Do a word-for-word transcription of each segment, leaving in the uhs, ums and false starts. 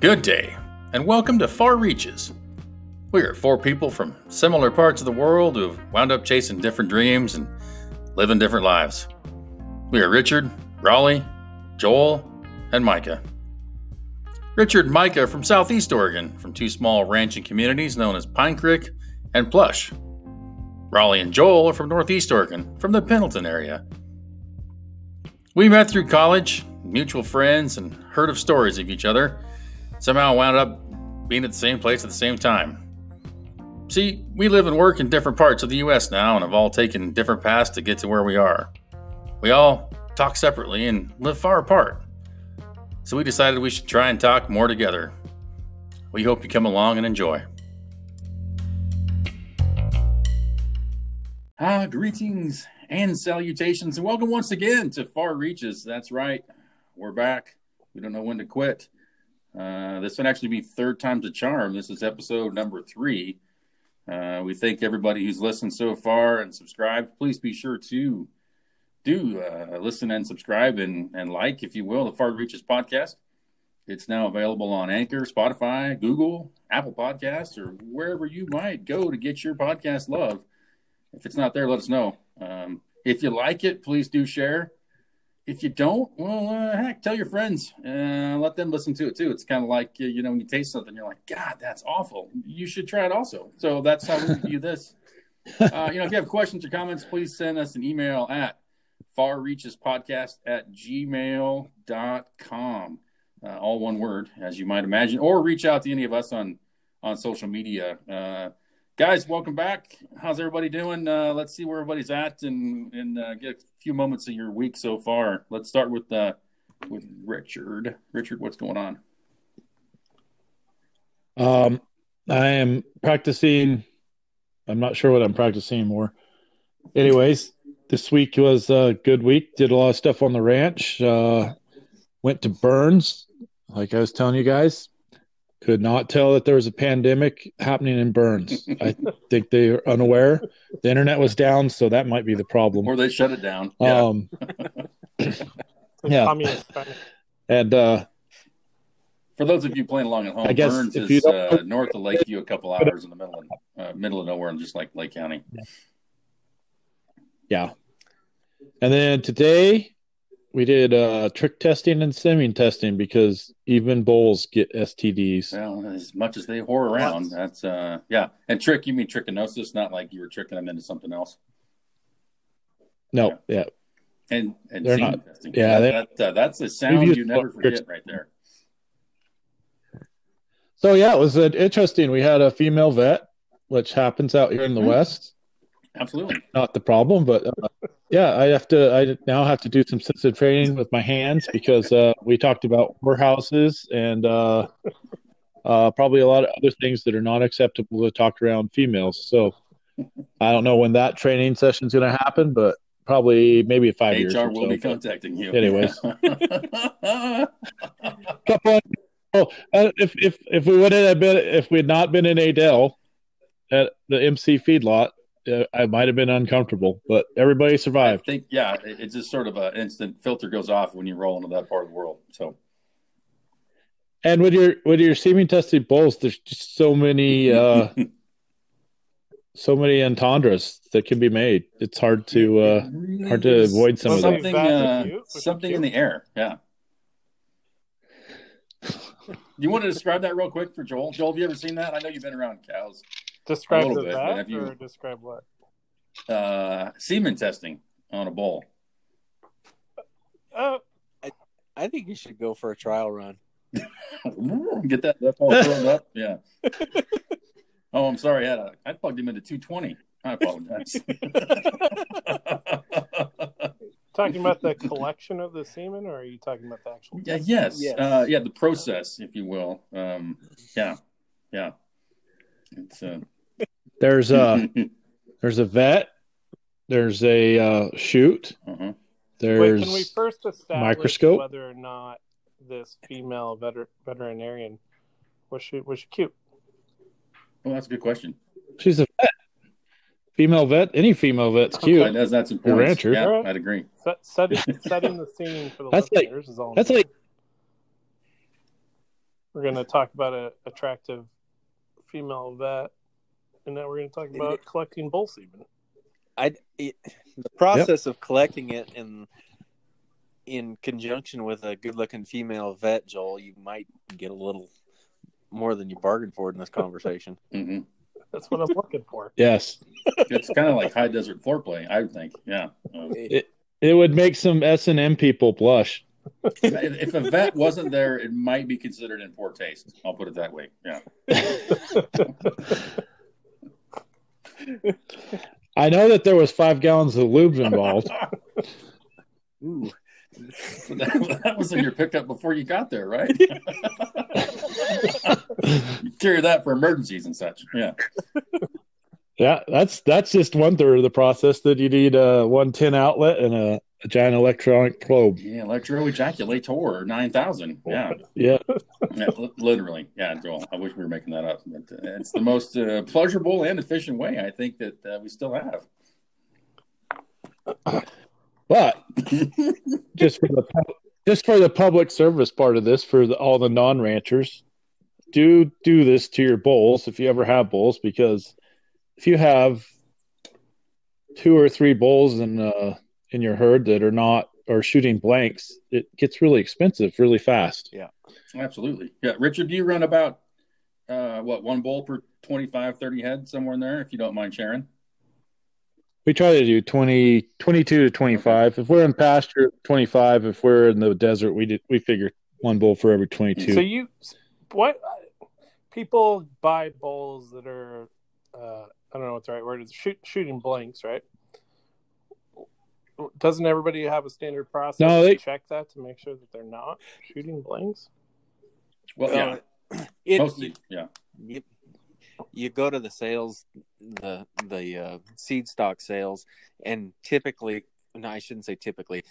Good day, and welcome to Far Reaches. We are four people from similar parts of the world who have wound up chasing different dreams and living different lives. We are Richard, Raleigh, Joel, and Micah. Richard and Micah from Southeast Oregon, from two small ranching communities known as Pine Creek and Plush. Raleigh and Joel are from Northeast Oregon, from the Pendleton area. We met through college, mutual friends, and heard of stories of each other. Somehow wound up being at the same place at the same time. See, we live and work in different parts of the U S now and have all taken different paths to get to where we are. We all talk separately and live far apart. So we decided we should try and talk more together. We hope you come along and enjoy. Ah, greetings and salutations, and welcome once again to Far Reaches. That's right, we're back. We don't know when to quit. Uh, this would actually be third time's a charm. This is episode number three. Uh, we thank everybody who's listened so far and subscribed. Please be sure to do uh, listen and subscribe and, and like, if you will, the Far Reaches podcast. It's now available on Anchor, Spotify, Google, Apple Podcasts, or wherever you might go to get your podcast love. If it's not there, let us know. Um, if you like it, please do share. If you don't, well, uh, heck, tell your friends. Uh, let them listen to it, too. It's kind of like, you know, when you taste something, you're like, God, that's awful. You should try it also. So that's how we view this. Uh, you know, if you have questions or comments, please send us an email at farreachespodcast at gmail dot com. Uh, all one word, as you might imagine. Or reach out to any of us on, on social media. Uh, guys, welcome back. How's everybody doing? Uh, let's see where everybody's at and, and uh, get a few moments of your week so far. Let's start with uh, with Richard. Richard, what's going on? Um, I am practicing. I'm not sure what I'm practicing anymore. Anyways, this week was a good week. Did a lot of stuff on the ranch. Uh, went to Burns, like I was telling you guys. Could not tell that there was a pandemic happening in Burns. I think they are unaware. The internet was down, so that might be the problem. Or they shut it down. Um, yeah. yeah. And uh, for those of you playing along at home, I guess Burns is uh, north of Lakeview, a couple hours in the middle of, uh, middle of nowhere, and just like Lake County. Yeah. And then today, we did uh, trick testing and simming testing because even bulls get S T Ds. Well, as much as they whore around, that's, uh, yeah. And trick, you mean trichinosis, not like you were tricking them into something else. No, yeah. yeah. And and they're not, testing. Yeah. That, they, that, uh, that's a sound you never forget right there. So, yeah, it was uh, interesting. We had a female vet, which happens out here in the mm-hmm. West. Absolutely. Not the problem, but uh, yeah, I have to. I now have to do some sensitive training with my hands because uh, we talked about warehouses and uh, uh, probably a lot of other things that are not acceptable to talk around females. So I don't know when that training session is going to happen, but probably maybe five H R years. H R will so, be contacting you. Anyways, couple. Well, if if if we wouldn't have been, if we had not been in Adel at the M C feedlot, I might have been uncomfortable, but everybody survived. I think, yeah, it's just sort of an instant filter goes off when you roll into that part of the world. So, and when you're when you're seeming testing bulls, there's just so many, uh, so many entendres that can be made. It's hard to uh, hard to avoid some something, of that. Uh, something in the air, yeah. You want to describe that real quick for Joel? Joel, have you ever seen that? I know you've been around cows. Describe a little bit, that, have you, or describe what? Uh, semen testing on a bull. Uh, I, I think you should go for a trial run. Get that left all thrown up, yeah. Oh, I'm sorry, I, had a, I plugged him into two twenty. I apologize. Talking about the collection of the semen, or are you talking about the actual? Yeah, yes, yes. Uh, yeah, the process, if you will. Um, yeah, yeah. It's uh... There's a there's a vet. There's a uh, chute. Uh-huh. There's Wait, can we first establish microscope? Whether or not this female veter- veterinarian was she was she cute? Well, that's a good question. She's a vet. Female vet. Any female vet's cute. Okay, that's that's important. Rancher. Yeah, right. I'd agree. Set, set, setting the scene for the that's listeners like, is all. That's important. Like We're going to talk about an attractive female vet, and now we're going to talk about it, collecting bull semen. I it, the process yep. of collecting it in in conjunction with a good-looking female vet, Joel, you might get a little more than you bargained for in this conversation. Mm-hmm. That's what I'm looking for. Yes. It's kind of like high desert foreplay, I think. Yeah. Um, it, it would make some S and M people blush. If a vet wasn't there, it might be considered in poor taste. I'll put it that way. Yeah. I know that there was five gallons of lube involved. Ooh. That was in your pickup before you got there, right? You carry that for emergencies and such. Yeah. Yeah, that's that's just one third of the process. That you need a one ten outlet and a, a giant electronic probe. Yeah, electroejaculator nine thousand. Yeah. Yeah. Yeah, literally. Yeah, Joel, I wish we were making that up. But it's the most uh, pleasurable and efficient way, I think, that uh, we still have. But just for the just for the public service part of this, for the, all the non-ranchers, do do this to your bulls if you ever have bulls, because if you have two or three bulls in uh, in your herd that are not or shooting blanks, it gets really expensive really fast. Yeah, absolutely. Yeah, Richard, do you run about uh, what one bull per twenty-five, thirty head, somewhere in there, if you don't mind sharing? We try to do twenty, twenty-two to twenty-five. Okay. If we're in pasture, twenty-five. If we're in the desert, we did, we figure one bull for every twenty-two. So you, what people buy bulls that are, uh, I don't know what's the right word is, shoot, shooting blanks, right? Doesn't everybody have a standard process no, they, to check that to make sure that they're not shooting blanks? Well, uh, yeah, it, mostly, yeah. It, You go to the sales, the the uh, seed stock sales, and typically, no, I shouldn't say typically,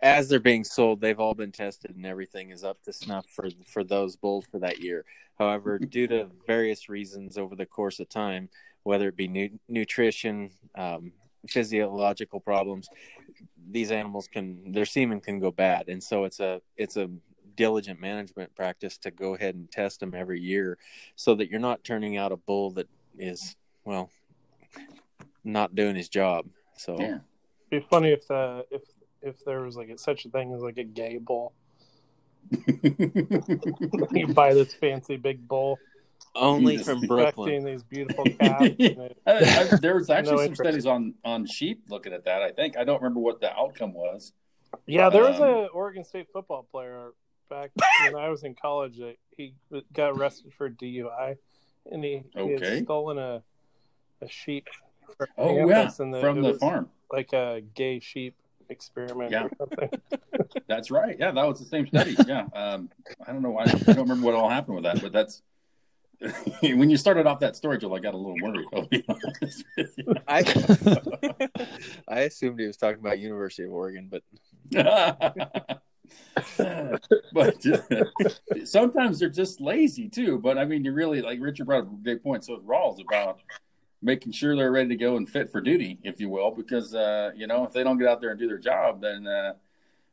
as they're being sold, they've all been tested and everything is up to snuff for for those bulls for that year. However, due to various reasons over the course of time, whether it be nu- nutrition, um, physiological problems, these animals can their semen can go bad, and so it's a it's a diligent management practice to go ahead and test them every year so that you're not turning out a bull that is, well, not doing his job. So yeah. It'd be funny if the if if there was like a, such a thing as like a gay bull. You buy this fancy big bull only from Brooklyn, these beautiful calves. It, I, I, there was actually no some interest. Studies on on sheep looking at that. I think I don't remember what the outcome was. Yeah, there was um, an Oregon State football player back when I was in college, uh, he got arrested for D U I, and he, okay. he had stolen a a sheep. Oh yeah, the, from the farm, like a gay sheep experiment. Yeah, or something. That's right. Yeah, that was the same study. Yeah, um, I don't know why I don't remember what all happened with that, but that's when you started off that story, Joel. I got a little worried. I'll be honest with you. I I assumed he was talking about University of Oregon, but. But uh, sometimes they're just lazy too. But I mean, you really like Richard brought up a great point. So Rawls about making sure they're ready to go and fit for duty, if you will, because uh, you know if they don't get out there and do their job, then uh,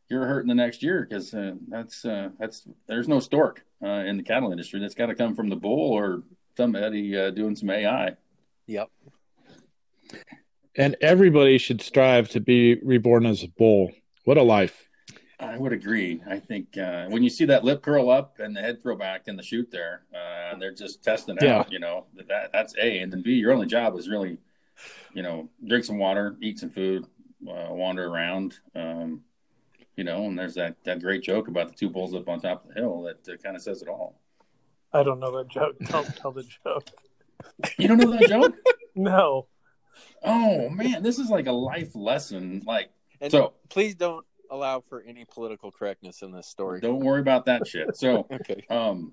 you're hurting the next year because uh, that's uh, that's there's no stork uh, in the cattle industry. That's got to come from the bull or somebody uh, doing some A I. Yep. And everybody should strive to be reborn as a bull. What a life! I would agree. I think uh, when you see that lip curl up and the head throw back and the shoot there, uh, they're just testing out, yeah. you know, that that's A. And then B, your only job is really, you know, drink some water, eat some food, uh, wander around, um, you know, and there's that, that great joke about the two bulls up on top of the hill that uh, kind of says it all. I don't know that joke. Don't tell the joke. You don't know that joke? No. Oh, man, this is like a life lesson. Like, and so please don't allow for any political correctness in this story. Don't worry about that shit. So, okay. um,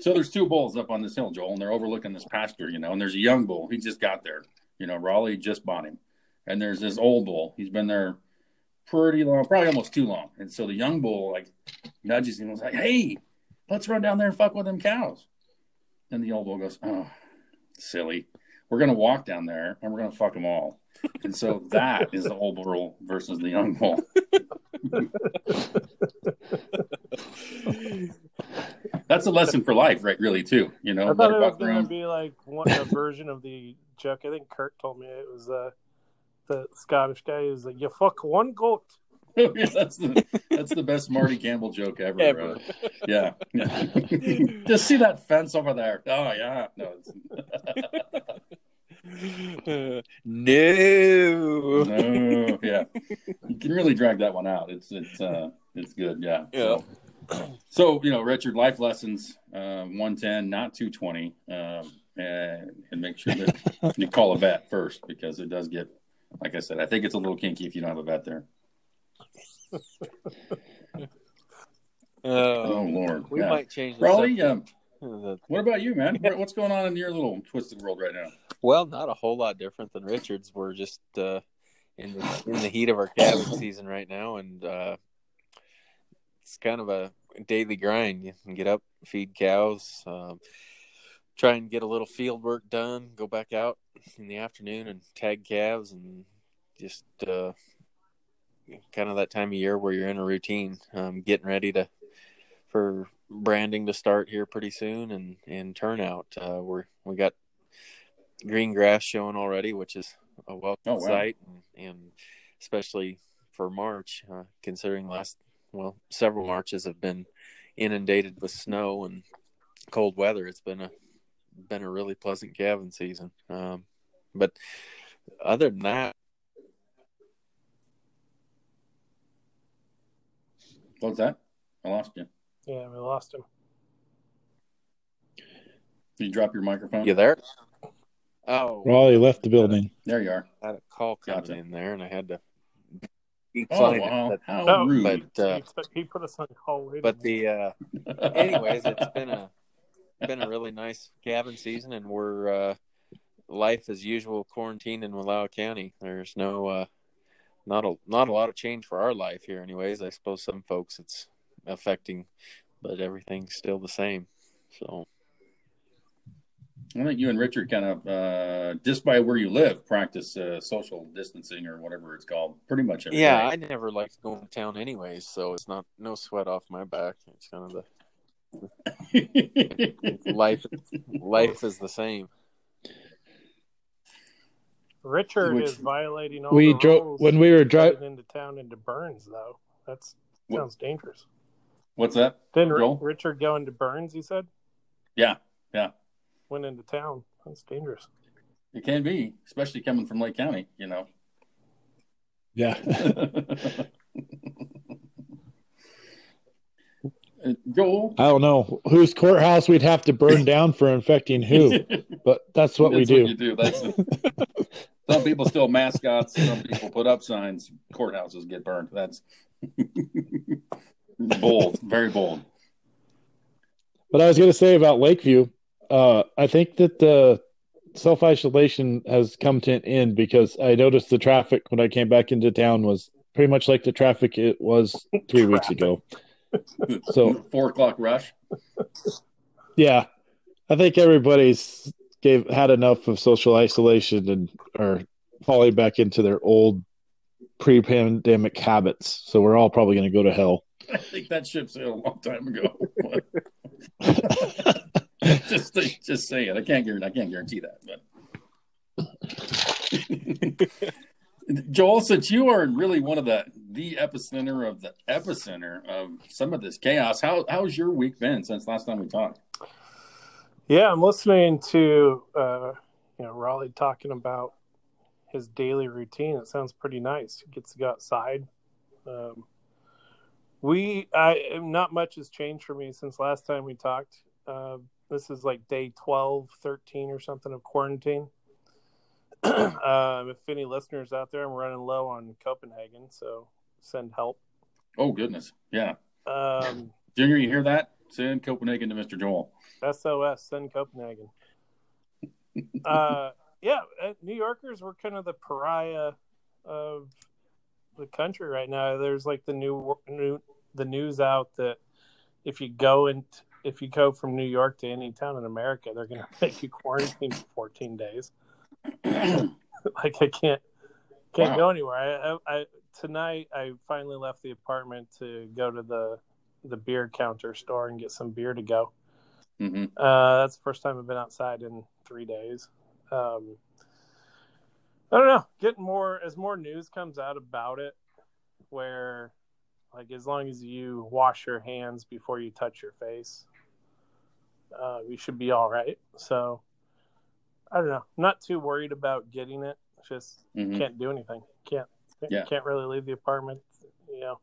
so there's two bulls up on this hill, Joel, and they're overlooking this pasture, you know, and there's a young bull. He just got there, you know, Raleigh just bought him. And there's this old bull. He's been there pretty long, probably almost too long. And so the young bull like nudges him and was like, hey, let's run down there and fuck with them cows. And the old bull goes, oh, silly. We're going to walk down there and we're going to fuck them all. And so that is the old bull versus the young bull. That's that's a lesson for life, right? Really, too. You know, I thought it was going to be like one a version of the joke. I think Kurt told me it was uh, the Scottish guy who's like, "You fuck one goat." that's the that's the best Marty Campbell joke ever. ever. Uh, yeah, just see that fence over there. Oh yeah, no. Uh, no. No. Yeah, you can really drag that one out. It's it's uh it's good. Yeah. Yeah. So, so you know, Richard, life lessons, uh, one ten, not two twenty, um, and, and make sure that you call a vet first because it does get, like I said, I think it's a little kinky if you don't have a vet there. Oh, oh Lord, we yeah. might change. Raleigh, um, what about you, man? What's going on in your little twisted world right now? Well, not a whole lot different than Richard's. We're just uh, in the in the heat of our calving season right now, and uh, it's kind of a daily grind. You can get up, feed cows, um, try and get a little field work done, go back out in the afternoon and tag calves, and just uh, kind of that time of year where you're in a routine, um, getting ready to for branding to start here pretty soon, and and turnout. Uh, we're we got green grass showing already, which is a welcome oh, wow. sight, and, and especially for March, uh, considering last well several Marches have been inundated with snow and cold weather. It's been a been a really pleasant calving season, um, but other than that, what was that? I lost you. Yeah, we lost him. Did you drop your microphone? You there? Oh, Raleigh left the building. There you are. I had a call coming gotcha. in there, and I had to decline. Oh, wow. It, but, how rude! But, uh, he put us on call. But the, uh, anyways, it's been a been a really nice calving season, and we're uh, life as usual. Quarantine in Wallowa County. There's no uh, not a not a lot of change for our life here, anyways. I suppose some folks it's affecting, but everything's still the same. So. I think you and Richard kind of, uh, just by where you live, practice uh, social distancing or whatever it's called pretty much every yeah, day. I never like going to town anyways, so it's not no sweat off my back. It's kind of the life. Life is the same. Richard Which, is violating all we the dro- rules when we were driving into town into Burns, though. That sounds what, dangerous. What's that? Didn't Joel? Richard go into Burns? You said. Yeah. Yeah. Went into town. That's dangerous. It can be, especially coming from Lake County, you know. Yeah. Joel? I don't know whose courthouse we'd have to burn down for infecting who, but that's what that's we do. What you do. That's the... Some people still mascots. Some people put up signs. Courthouses get burned. That's bold, very bold. But I was going to say about Lakeview, Uh, I think that the self-isolation has come to an end because I noticed the traffic when I came back into town was pretty much like the traffic it was three weeks ago. So four o'clock rush. Yeah, I think everybody's gave had enough of social isolation and are falling back into their old pre-pandemic habits. So we're all probably going to go to hell. I think that ship sailed a long time ago. But... just, just say it. I can't guarantee. I can't guarantee that. But Joel, since you are really one of the the epicenter of the epicenter of some of this chaos, how how's your week been since last time we talked? Yeah, I'm listening to uh, you know Raleigh talking about his daily routine. It sounds pretty nice. He gets to go outside. Um, we, I not much has changed for me since last time we talked. Uh, This is like day twelve, thirteen or something of quarantine. um, if any listeners out there, I'm running low on Copenhagen, so send help. Oh, goodness. Yeah. Um, Junior, you hear that? Send Copenhagen to Mister Joel. S O S, send Copenhagen. uh, yeah, New Yorkers, we're kind of the pariah of the country right now. There's like the new, new the news out that if you go and – if you go from New York to any town in America, they're going to make you quarantine for fourteen days. Like I can't can't wow. go anywhere. I, I, I tonight I finally left the apartment to go to the the beer counter store and get some beer to go. Mm-hmm. Uh, that's the first time I've been outside in three days. Um, I don't know. Getting more as more news comes out about it, where like as long as you wash your hands before you touch your face, uh, you should be all right. So I don't know. I'm not too worried about getting it. Just mm-hmm. can't do anything. Can't yeah. can't really leave the apartment. You know,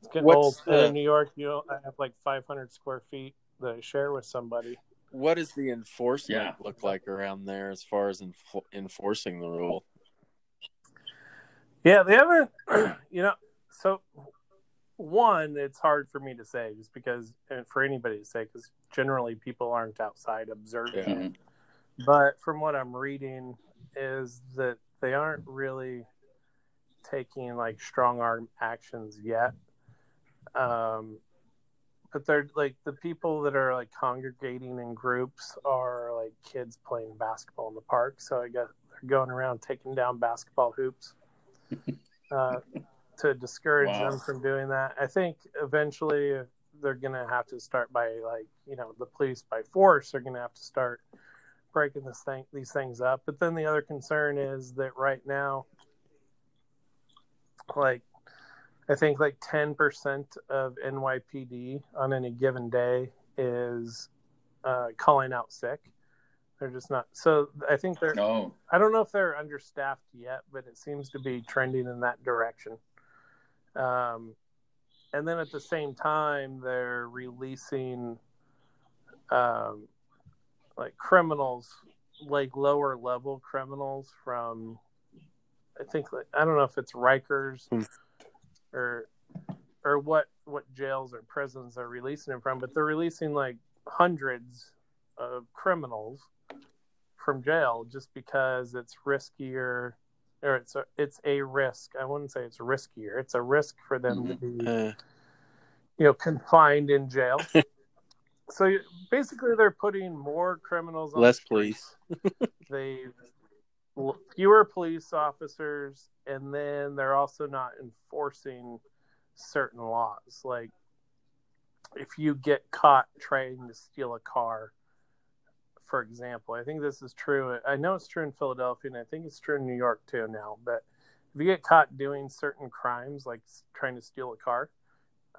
it's getting What's, old. Uh, in New York, you know, I have like five hundred square feet that I share with somebody. What does the enforcement yeah. look like around there as far as enf- enforcing the rule? Yeah, they haven't, you know, so one, it's hard for me to say just because, and for anybody to say, because generally people aren't outside observing. Yeah. But from what I'm reading is that they aren't really taking like strong arm actions yet. Um, But they're like the people that are like congregating in groups are like kids playing basketball in the park. So I guess they're going around taking down basketball hoops uh, to discourage wow. them from doing that. I think eventually they're going to have to start by like, you know, the police by force are going to have to start breaking this thing, these things up. But then the other concern is that right now, like, I think like ten percent of N Y P D on any given day is uh, calling out sick. They're just not. So I think they're, no. I don't know if they're understaffed yet, but it seems to be trending in that direction. Um, and then at the same time, they're releasing um, like criminals, like lower level criminals from, I think, like, I don't know if it's Rikers. Hmm. or or what what jails or prisons they're releasing them from, but they're releasing like hundreds of criminals from jail just because it's riskier, or it's a, it's a risk. I wouldn't say it's riskier. It's a risk for them mm-hmm. to be uh. you know, confined in jail. So basically they're putting more criminals on less the police. They fewer police officers, and then they're also not enforcing certain laws. Like if you get caught trying to steal a car, for example, I think this is true. I know it's true in Philadelphia, and I think it's true in New York too now. But if you get caught doing certain crimes, like trying to steal a car,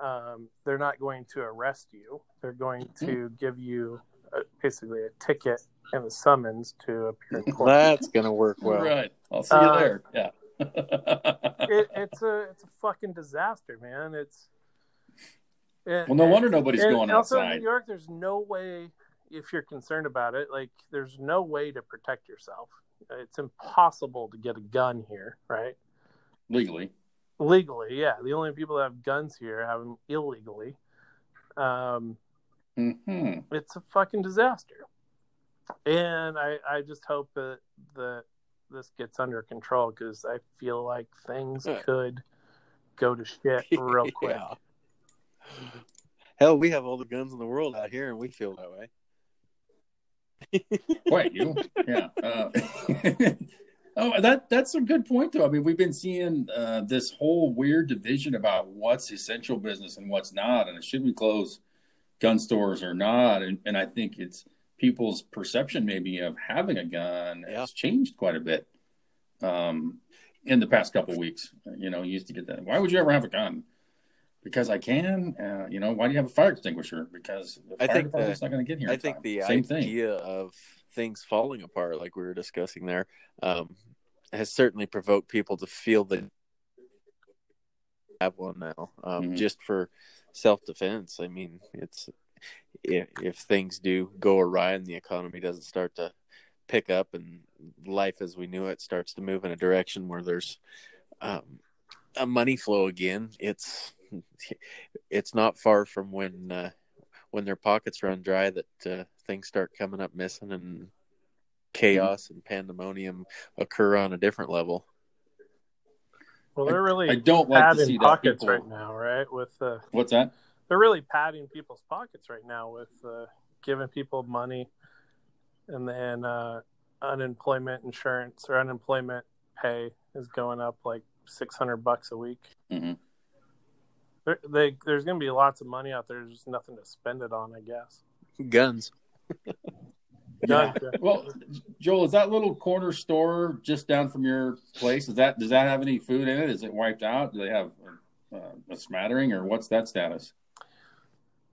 um, they're not going to arrest you. They're going to give you a, basically a ticket and a summons to appear in court. That's gonna work well. Right. I'll see you uh, there. Yeah. it, it's a it's a fucking disaster, man. It's it, well, no it, wonder nobody's it, going also outside. Also, in New York, there's no way if you're concerned about it. Like, there's no way to protect yourself. It's impossible to get a gun here, right? Legally. Legally, yeah. The only people that have guns here have them illegally. Um, mm-hmm. It's a fucking disaster. And I, I just hope that the this gets under control, because I feel like things could go to shit real quick. Yeah. Hell, we have all the guns in the world out here, and we feel that way. Right? You? Yeah. Uh, oh, that that's a good point, though. I mean, we've been seeing uh, this whole weird division about what's essential business and what's not, and should we close gun stores or not? And and I think it's. People's perception maybe of having a gun yeah. has changed quite a bit um, in the past couple of weeks. You know, you used to get that. Why would you ever have a gun? Because I can. Uh, you know, why do you have a fire extinguisher? Because the fire department's not going to get here. I think the Same idea thing. of things falling apart, like we were discussing there, um, has certainly provoked people to feel that have one now, um, mm-hmm. just for self-defense. I mean, it's. If, if things do go awry and the economy doesn't start to pick up and life as we knew it starts to move in a direction where there's um, a money flow again, it's it's not far from when uh, when their pockets run dry that uh, things start coming up missing and chaos mm-hmm. and pandemonium occur on a different level. Well, they're really I, I don't like to see pockets right now, right? With uh... what's that? They're really padding people's pockets right now with uh, giving people money and then uh, unemployment insurance or unemployment pay is going up like six hundred bucks a week. Mm-hmm. There, they, there's going to be lots of money out there. There's just nothing to spend it on, I guess. Guns. Yeah. Well, Joel, is that little corner store just down from your place? Is that does that have any food in it? Is it wiped out? Do they have uh, a smattering, or what's that status?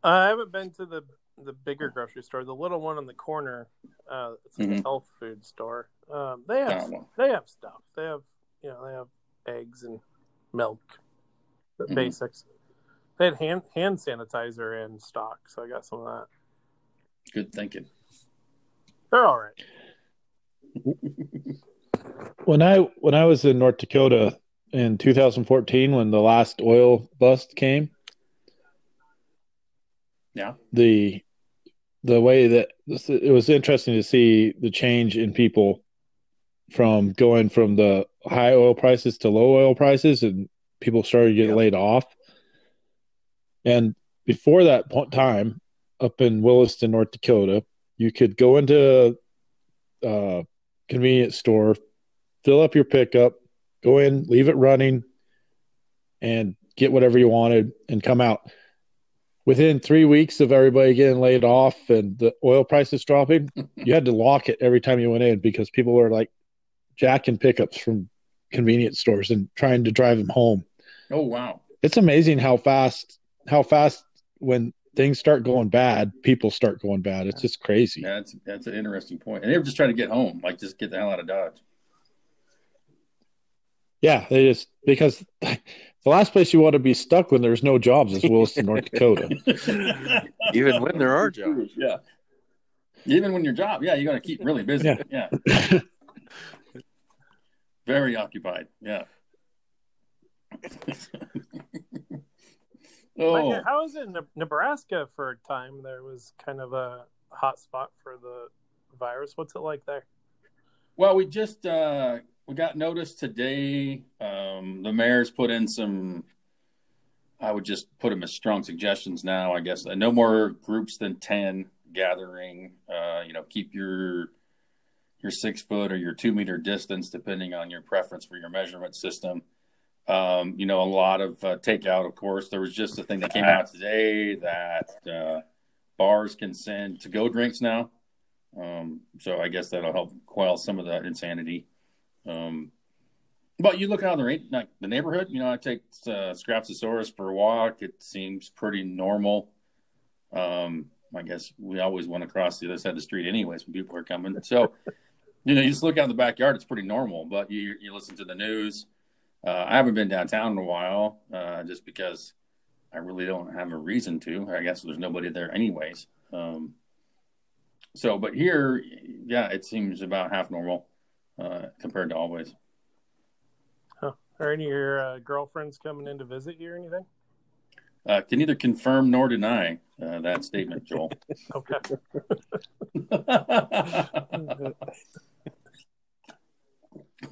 I haven't been to the the bigger grocery store. The little one on the corner, uh, it's like mm-hmm. a health food store. Um, they have oh, well. they have stuff. They have you know they have eggs and milk, the mm-hmm. basics. They had hand hand sanitizer in stock, so I got some of that. Good thinking. They're all right. When I when I was in North Dakota in two thousand fourteen, when the last oil bust came, yeah, the the way that it was interesting to see the change in people from going from the high oil prices to low oil prices, and people started getting yeah. laid off. And before that time, up in Williston, North Dakota, you could go into a convenience store, fill up your pickup, go in, leave it running, and get whatever you wanted and come out. Within three weeks of everybody getting laid off and the oil prices dropping, you had to lock it every time you went in because people were like jacking pickups from convenience stores and trying to drive them home. Oh, wow. It's amazing how fast, how fast when – things start going bad, people start going bad. It's just crazy. Yeah, that's that's an interesting point. And they were just trying to get home, like just get the hell out of Dodge. Yeah, they just because the last place you want to be stuck when there's no jobs is Williston, North Dakota. Even when there are jobs, yeah. Even when your job, yeah, you got to keep really busy. Yeah. yeah. Very occupied. Yeah. Oh. Like, how is it in Nebraska for a time? There was kind of a hot spot for the virus. What's it like there? Well, we just uh, we got notice today. Um, the mayor's put in some, I would just put them as strong suggestions now, I guess. Uh, no more groups than ten gathering. Uh, you know, keep your your six foot or your two meter distance, depending on your preference for your measurement system. Um, you know, a lot of uh, takeout, of course. There was just a thing that came out today that uh, bars can send to-go drinks now. Um, so I guess that'll help quell some of that insanity. Um, but you look out in the, like, the neighborhood, you know, I take uh, Scraptosaurus for a walk. It seems pretty normal. Um, I guess we always want to cross the other side of the street anyways when people are coming. So, you know, you just look out in the backyard, it's pretty normal. But you, you listen to the news. Uh, I haven't been downtown in a while, uh, just because I really don't have a reason to. I guess there's nobody there anyways. Um, so, but here, yeah, it seems about half normal uh, compared to always. Huh. Are any of your uh, girlfriends coming in to visit you or anything? Uh, can neither confirm nor deny uh, that statement, Joel. Okay.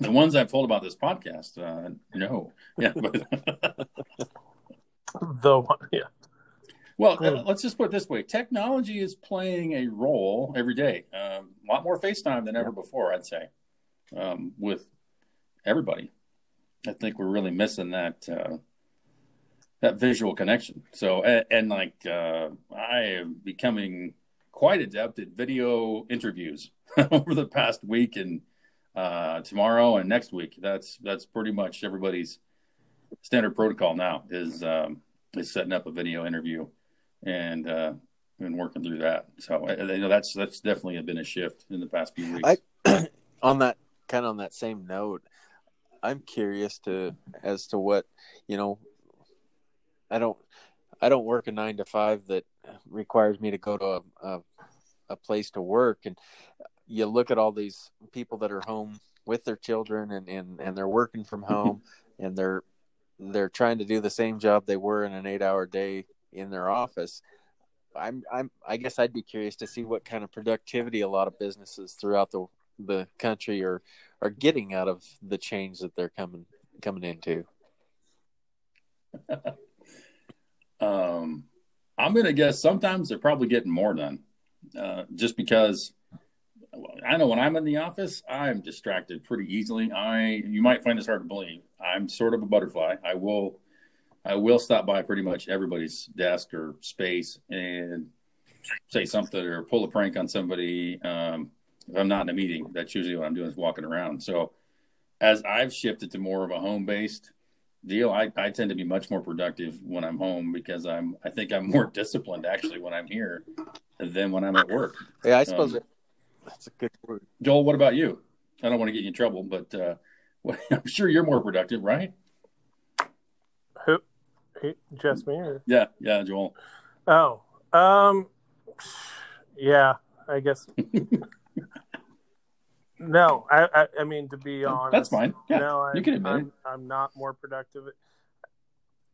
The ones I've told about this podcast, uh, no. Yeah. But the one, yeah. Well, yeah. let's just put it this way. Technology is playing a role every day. Um, a lot more FaceTime than ever before, I'd say, um, with everybody. I think we're really missing that uh, that visual connection. So, and, and like, uh, I am becoming quite adept at video interviews over the past week and Uh, tomorrow and next week. That's that's pretty much everybody's standard protocol now is um, is setting up a video interview and uh, and working through that. So I, you know that's that's definitely been a shift in the past few weeks. I, on that kind of on that same note, I'm curious to as to what you know. I don't I don't work a nine to five that requires me to go to a a, a place to work and. You look at all these people that are home with their children and, and, and they're working from home and they're, they're trying to do the same job they were in an eight hour day in their office. I'm, I'm, I guess I'd be curious to see what kind of productivity a lot of businesses throughout the the country are, are getting out of the change that they're coming, coming into. um, I'm going to guess sometimes they're probably getting more done uh, just because I know when I'm in the office, I'm distracted pretty easily. I you might find this hard to believe. I'm sort of a butterfly. I will I will stop by pretty much everybody's desk or space and say something or pull a prank on somebody. Um, if I'm not in a meeting, that's usually what I'm doing is walking around. So as I've shifted to more of a home-based deal, I, I tend to be much more productive when I'm home because I'm, I think I'm more disciplined actually when I'm here than when I'm at work. Yeah, I suppose um, that's a good word. Joel, what about you? I don't want to get you in trouble, but uh, well, I'm sure you're more productive, right? Who? Just me? Or? Yeah, yeah, Joel. Oh, um, yeah, I guess. No, I, I, I mean, to be honest. That's fine. Yeah, no, I'm, you can admit I'm, I'm not more productive.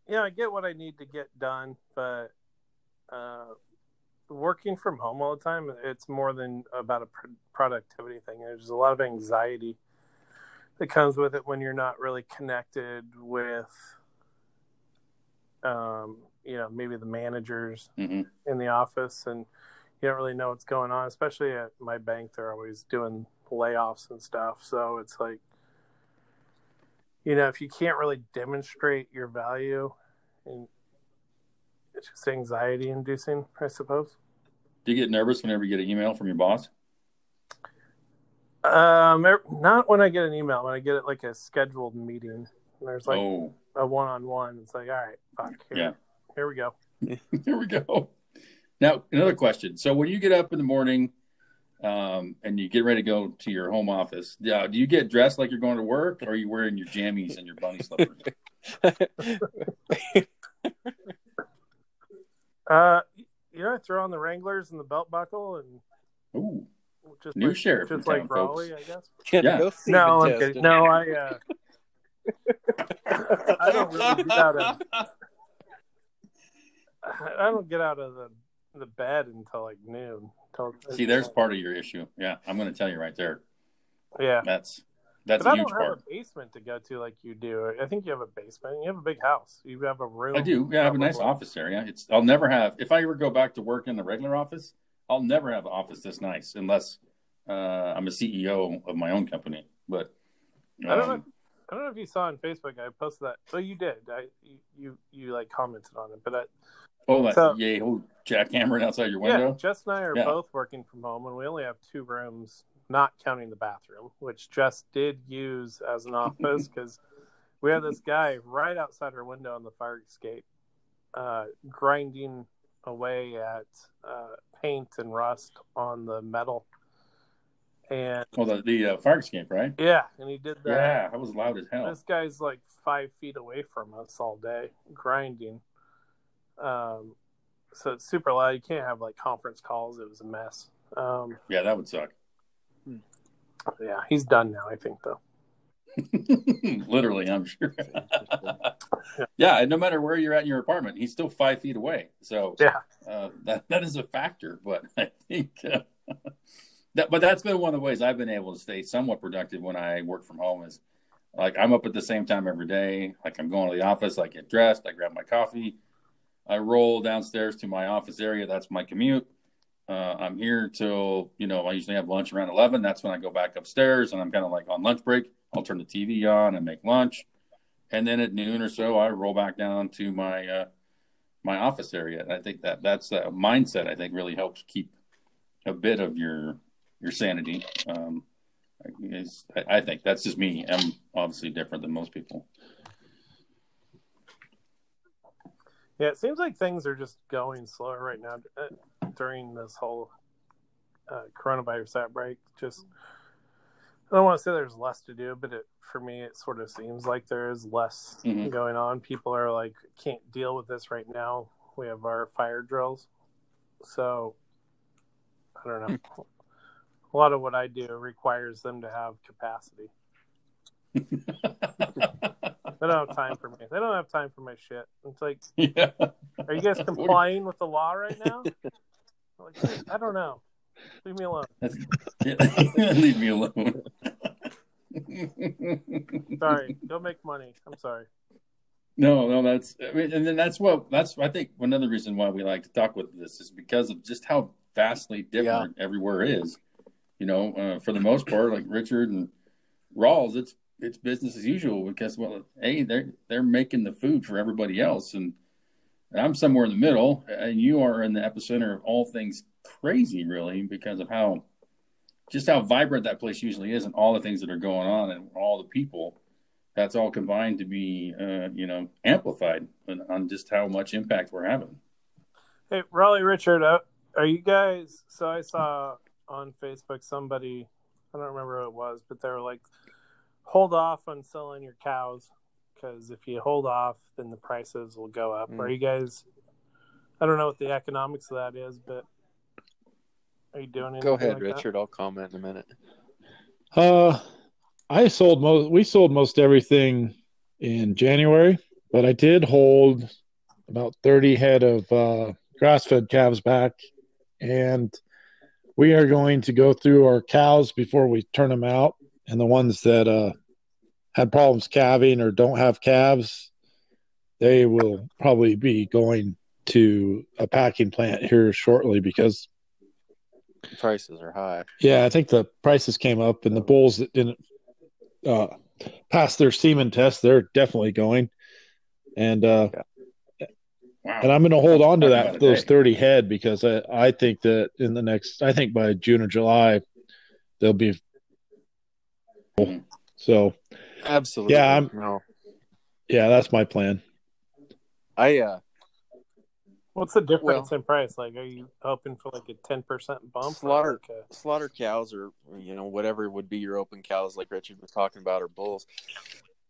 Yeah, I get what I need to get done, but uh, working from home all the time, it's more than about a pro- productivity thing. There's a lot of anxiety that comes with it when you're not really connected with, um, you know, maybe the managers mm-hmm. in the office, and you don't really know what's going on, especially at my bank. They're always doing layoffs and stuff. So it's like, you know, if you can't really demonstrate your value, and it's just anxiety inducing, I suppose. Do you get nervous whenever you get an email from your boss? Um, not when I get an email, when I get it like a scheduled meeting and there's like oh. a one-on-one, it's like, all right, fuck, here, yeah. here we go. Here we go. Now, another question. So when you get up in the morning, Um, and you get ready to go to your home office. Yeah, do you get dressed like you're going to work, or are you wearing your jammies and your bunny slippers? uh, you know, I throw on the Wranglers and the belt buckle, and ooh, just new like, sheriff, just like town, Raleigh, folks. I guess. Can yeah. No, I'm kidding. No, I. Uh, I don't really get out of. I don't get out of the. the bed until like noon. Until See, there's like, part of your issue. Yeah, I'm going to tell you right there. Yeah, that's that's but a huge part. I don't have a basement to go to like you do. I think you have a basement. You have a big house. You have a room. I do. Yeah, I have a nice place. Office area. It's. I'll never have. If I ever go back to work in the regular office, I'll never have an office this nice unless uh, I'm a C E O of my own company. But um, I don't know. I don't know if you saw on Facebook. I posted that. So you did. I you you like commented on it, but I. Oh, that so, yay, old jackhammering outside your window. Yeah, Jess and I are yeah. both working from home, and we only have two rooms, not counting the bathroom, which Jess did use as an office because we had this guy right outside her window on the fire escape uh, grinding away at uh, paint and rust on the metal. And oh, the, the uh, fire escape, right? Yeah, and he did that. Yeah, that was loud as hell. This guy's like five feet away from us all day, grinding. Um, so it's super loud. You can't have like conference calls. It was a mess. Um, yeah, that would suck. Yeah, he's done now, I think, though. Literally, I'm sure. Yeah, and no matter where you're at in your apartment, he's still five feet away. So yeah, uh, that that is a factor. But I think uh, that. But that's been one of the ways I've been able to stay somewhat productive when I work from home. Is like I'm up at the same time every day. Like I'm going to the office. I get dressed. I grab my coffee. I roll downstairs to my office area. That's my commute. Uh, I'm here till, you know, I usually have lunch around eleven. That's when I go back upstairs, and I'm kind of like on lunch break. I'll turn the T V on and make lunch. And then at noon or so, I roll back down to my uh, my office area. And I think that that's a mindset I think really helps keep a bit of your your sanity. Um, is, I, I think that's just me. I'm obviously different than most people. Yeah, it seems like things are just going slower right now uh, during this whole uh, coronavirus outbreak. Just, I don't want to say there's less to do, but it, for me, it sort of seems like there is less mm-hmm. going on. People are like, can't deal with this right now. We have our fire drills. So, I don't know. A lot of what I do requires them to have capacity. They don't have time for me. They don't have time for my shit. It's like, yeah. Are you guys complying with the law right now? Like, I don't know. Leave me alone. Leave me alone. Sorry. Go make money. I'm sorry. No, no, that's, I mean, and then that's what, that's, I think, another reason why we like to talk with this is because of just how vastly different yeah. everywhere is. You know, uh, for the most part, like Richard and Rawls, it's, it's business as usual because, well, hey, they're, they're making the food for everybody else. And I'm somewhere in the middle, and you are in the epicenter of all things crazy, really, because of how just how vibrant that place usually is and all the things that are going on and all the people. That's all combined to be, uh, you know, amplified on just how much impact we're having. Hey, Raleigh, Richard, uh, are you guys – so I saw on Facebook somebody – I don't remember who it was, but they were like, hold off on selling your cows because if you hold off, then the prices will go up. Mm. Are you guys – I don't know what the economics of that is, but are you doing anything? Go ahead, like Richard. That? I'll comment in a minute. Uh – I sold most, we sold most everything in January, but I did hold about thirty head of uh, grass-fed calves back, and we are going to go through our cows before we turn them out, and the ones that uh, had problems calving or don't have calves, they will probably be going to a packing plant here shortly because prices are high. Yeah, I think the prices came up, and the bulls that didn't uh pass their semen test, they're definitely going. And uh yeah. Wow. And I'm going to hold on to that those thirty head because I, I think that in the next I think by June or July they'll be so absolutely. Yeah, I'm no. Yeah, that's my plan. I uh What's the difference well, in price? Like, are you hoping for like a ten percent bump? Slaughter, like a... slaughter cows or, you know, whatever would be your open cows like Richard was talking about or bulls.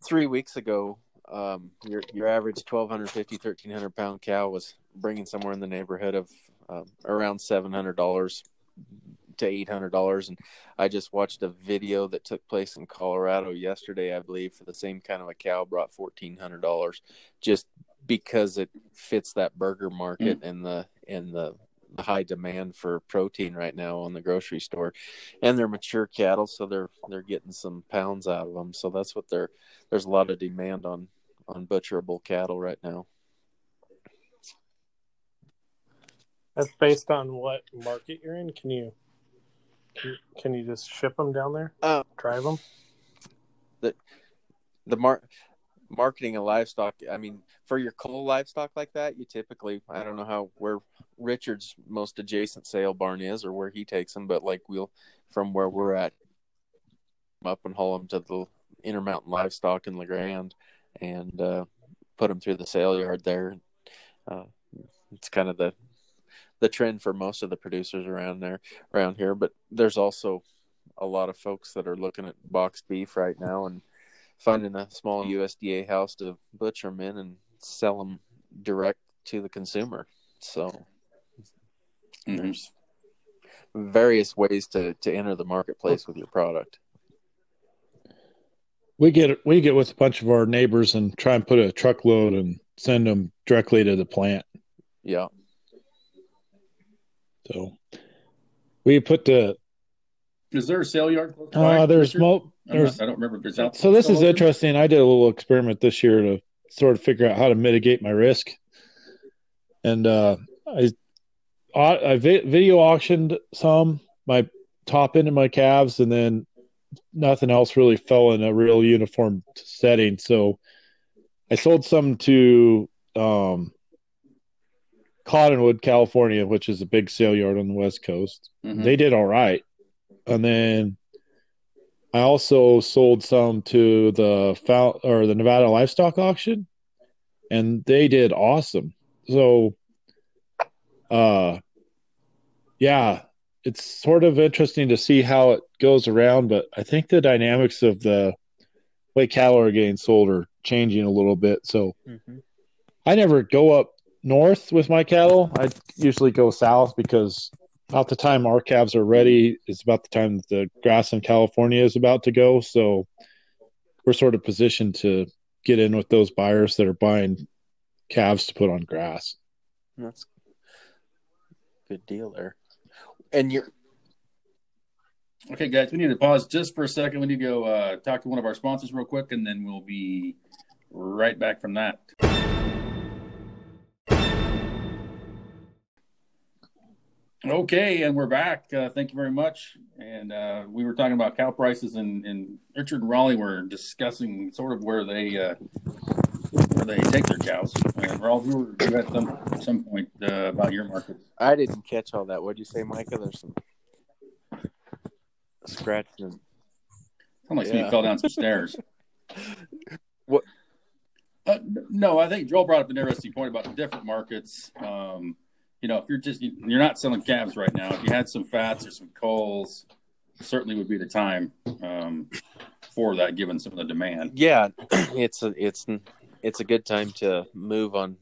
Three weeks ago, um, your your average twelve fifty, thirteen hundred pound cow was bringing somewhere in the neighborhood of um, around seven hundred dollars to eight hundred dollars. And I just watched a video that took place in Colorado yesterday, I believe, for the same kind of a cow brought fourteen hundred dollars just because it fits that burger market mm. and the and the high demand for protein right now on the grocery store, and they're mature cattle, so they're they're getting some pounds out of them. So that's what they're there's a lot of demand on on butcherable cattle right now. That's based on what market you're in. Can you can you, can you just ship them down there? Uh, drive them. The the market. Marketing a livestock, I mean, for your cull livestock like that, you typically, I don't know how, where Richard's most adjacent sale barn is or where he takes them, but like we'll, from where we're at, up and haul them to the Intermountain Livestock in La Grande and uh, put them through the sale yard there. Uh, it's kind of the the trend for most of the producers around there, around here, but there's also a lot of folks that are looking at boxed beef right now and finding a small U S D A house to butcher them in and sell them direct to the consumer. So there's various ways to, to enter the marketplace with your product. We get we get with a bunch of our neighbors and try and put a truckload and send them directly to the plant. Yeah. So we put the. Is there a sale yard? Uh, there's mo. There's, I don't remember if it's out. So this is interesting. I did a little experiment this year to sort of figure out how to mitigate my risk. And uh, I, I video auctioned some, my top end of my calves, and then nothing else really fell in a real uniform setting. So I sold some to um, Cottonwood, California, which is a big sale yard on the West Coast. Mm-hmm. They did all right. And then I also sold some to the or the Nevada Livestock Auction, and they did awesome. So, uh, yeah, it's sort of interesting to see how it goes around, but I think the dynamics of the way cattle are getting sold are changing a little bit. So mm-hmm. I never go up north with my cattle. I usually go south because – about the time our calves are ready is about the time that the grass in California is about to go. So we're sort of positioned to get in with those buyers that are buying calves to put on grass. That's a good deal there. And you're okay, guys. We need to pause just for a second. We need to go uh, talk to one of our sponsors real quick, and then we'll be right back from that. Okay, and we're back. Uh, thank you very much. And uh, we were talking about cow prices, and, and Richard and Raleigh were discussing sort of where they uh, where they take their cows. Uh, Rolf, we were at some some point uh, about your market. I didn't catch all that. What did you say, Micah? There's some scratching. And... sounds like yeah. somebody fell down some stairs. What? Uh, no, I think Joel brought up an interesting point about the different markets. Um, you know, if you're just you're not selling calves right now, if you had some fats or some coals, certainly would be the time um, for that, given some of the demand. Yeah, it's a, it's it's a good time to move on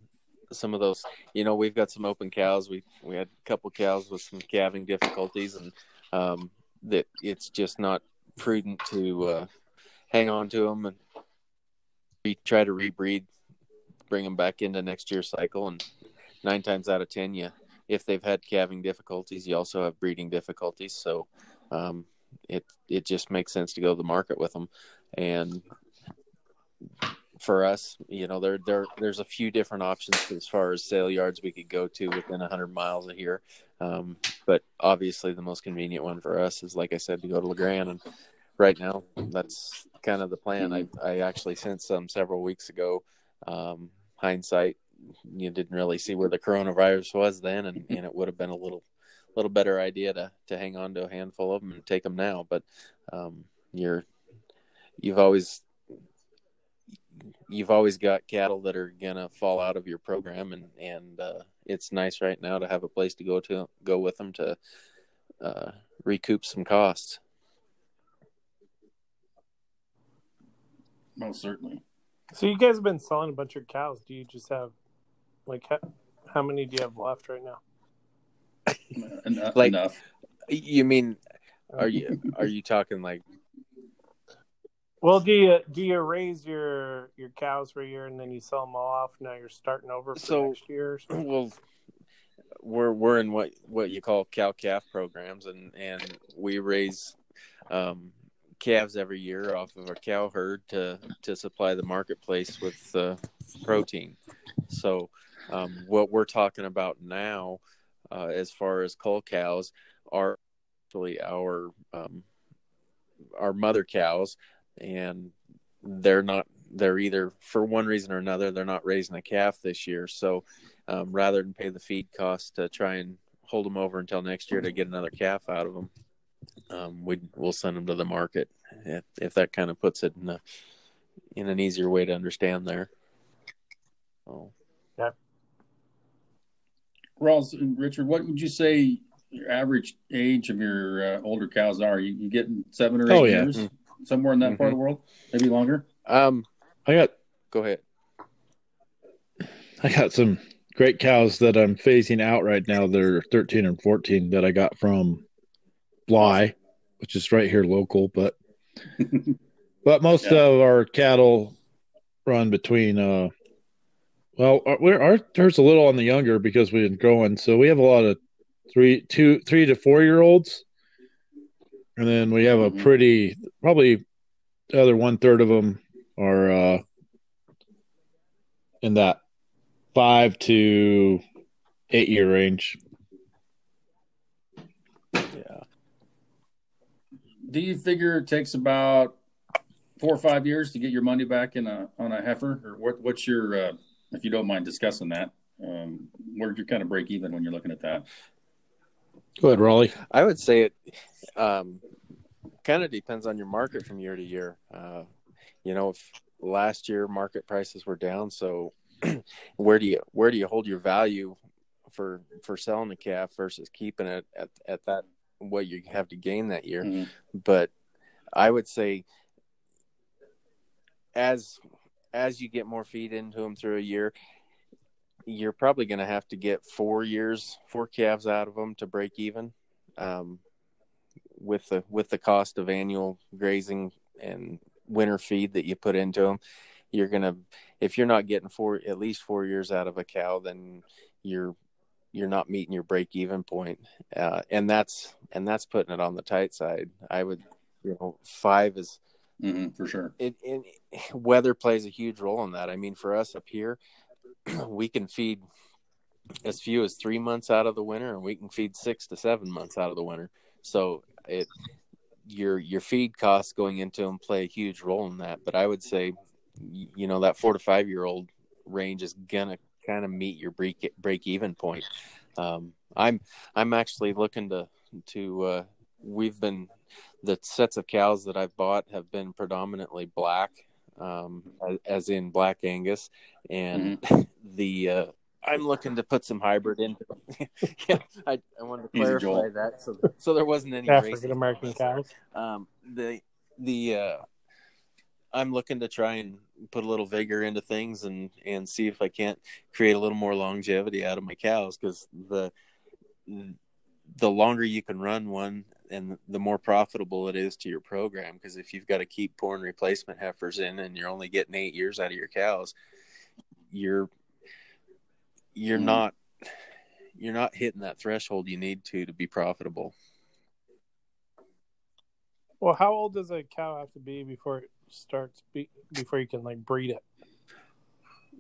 some of those. You know, we've got some open cows. We we had a couple cows with some calving difficulties, and um, that it's just not prudent to uh, hang on to them and. We try to rebreed, bring them back into next year's cycle, and nine times out of ten, you if they've had calving difficulties, you also have breeding difficulties. So um, it it just makes sense to go to the market with them. And for us, you know, there there there's a few different options as far as sale yards we could go to within a hundred miles of here. Um, but obviously, the most convenient one for us is, like I said, to go to LeGrand and. Right now, that's kind of the plan. I I actually sent some several weeks ago. Um, hindsight, you didn't really see where the coronavirus was then, and, and it would have been a little little better idea to, to hang on to a handful of them and take them now. But um, you're you've always you've always got cattle that are gonna fall out of your program, and and uh, it's nice right now to have a place to go to go with them to uh, recoup some costs. Most certainly. So you guys have been selling a bunch of cows. Do you just have, like, how, how many do you have left right now? Enough, like, enough. You mean, are you are you talking like? Well, do you do you raise your your cows for a year and then you sell them all off? Now you're starting over for so, next year. Or something? Well, we're we're in what what you call cow calf programs, and and we raise. Um, calves every year off of our cow herd to to supply the marketplace with uh, protein. So um, what we're talking about now uh, as far as cull cows are actually our um, our mother cows, and they're not they're either for one reason or another they're not raising a calf this year, so um, rather than pay the feed cost to try and hold them over until next year to get another calf out of them, Um, we we'll send them to the market, if, if that kind of puts it in a in an easier way to understand there. Oh, yeah. Ross and Richard, what would you say your average age of your uh, older cows are? You, you getting seven or eight oh, yeah. years mm-hmm. somewhere in that mm-hmm. part of the world, maybe longer? Um, I got. Go ahead. I got some great cows that I'm phasing out right now. They're thirteen and fourteen that I got from. Fly, which is right here local, but but most yeah. of our cattle run between uh well our our herd's a little on the younger because we've been growing, so we have a lot of three two three to four year olds, and then we have mm-hmm. a pretty probably the other one third of them are uh in that five to eight year range. Do you figure it takes about four or five years to get your money back in a on a heifer, or what? What's your, uh, if you don't mind discussing that, um, where do you kind of break even when you're looking at that? Go ahead, Raleigh. I would say it um, kind of depends on your market from year to year. Uh, you know, if last year market prices were down, so where do you where do you hold your value for for selling the calf versus keeping it at at that? What you have to gain that year. Mm-hmm. But I would say as as you get more feed into them through a year, you're probably going to have to get four years four calves out of them to break even, um with the with the cost of annual grazing and winter feed that you put into them. You're gonna, if you're not getting four at least four years out of a cow, then you're you're not meeting your break even point. Uh, and that's, and that's putting it on the tight side. I would, you know, five is mm-hmm, for sure. It, it, weather plays a huge role in that. I mean, for us up here, we can feed as few as three months out of the winter, and we can feed six to seven months out of the winter. So it, your, your feed costs going into them play a huge role in that. But I would say, you know, that four to five year old range is going to kind of meet your break break even point. Um, I'm I'm actually looking to to uh, we've been the sets of cows that I've bought have been predominantly black, um, as in Black Angus, and mm-hmm. the uh, I'm looking to put some hybrid into them. yeah, I, I wanted to clarify Joel. that so so there wasn't any African American cows. Um, the the uh, I'm looking to try and put a little vigor into things and, and see if I can't create a little more longevity out of my cows. Cause the, the longer you can run one and the more profitable it is to your program. Cause if you've got to keep pouring replacement heifers in and you're only getting eight years out of your cows, you're, you're mm. not, you're not hitting that threshold you need to, to be profitable. Well, how old does a cow have to be before it starts be- before you can like breed it?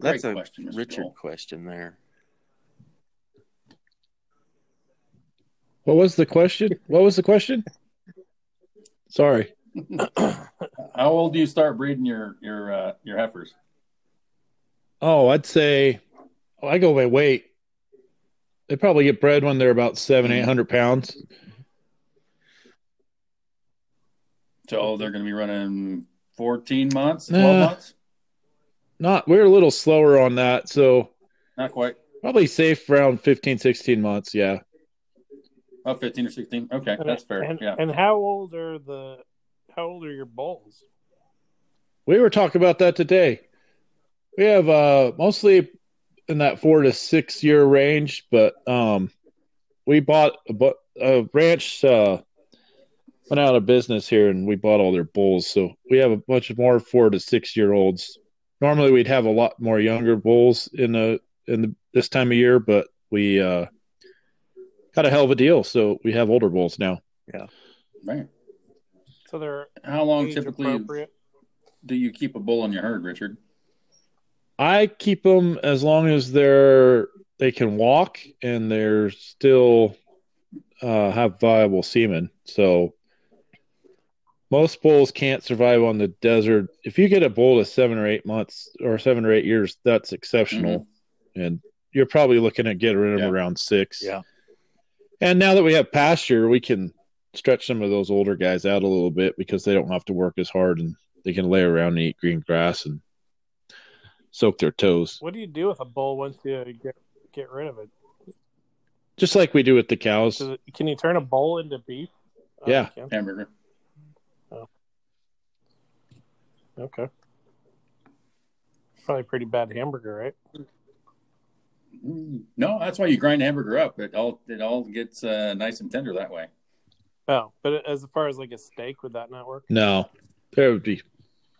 That's Great a question, Richard Joel. question there. What was the question? What was the question? Sorry. How old do you start breeding your your uh, your heifers? Oh, I'd say oh, I go by weight. They probably get bred when they're about seven, eight hundred pounds. So they're going to be running fourteen months, twelve nah, months? Not. We're a little slower on that, so. Not quite. Probably safe around fifteen, sixteen months, yeah. Oh, fifteen or sixteen. Okay, and, that's fair. And, yeah. and how old are the how old are your bulls? We were talking about that today. We have uh, mostly in that four to six year range, but um, we bought a, a ranch uh, went out of business here, and we bought all their bulls. So we have a bunch more four to six year olds. Normally, we'd have a lot more younger bulls in the in the, this time of year, but we uh, got a hell of a deal. So we have older bulls now. Yeah, right. So they're how long typically do you keep a bull in your herd, Richard? I keep them as long as they're they can walk and they're still uh, have viable semen. So. Most bulls can't survive on the desert. If you get a bull to seven or eight months or seven or eight years, that's exceptional. Mm-hmm. And you're probably looking at getting rid of yeah. around six. Yeah. And now that we have pasture, we can stretch some of those older guys out a little bit because they don't have to work as hard and they can lay around and eat green grass and soak their toes. What do you do with a bull once you get, get rid of it? Just like we do with the cows. It, can you turn a bull into beef? Yeah. Uh, hamburger. Okay. Probably pretty bad hamburger, right? No, that's why you grind hamburger up. It all it all gets uh, nice and tender that way. Oh, but as far as like a steak, would that not work? No, there would be.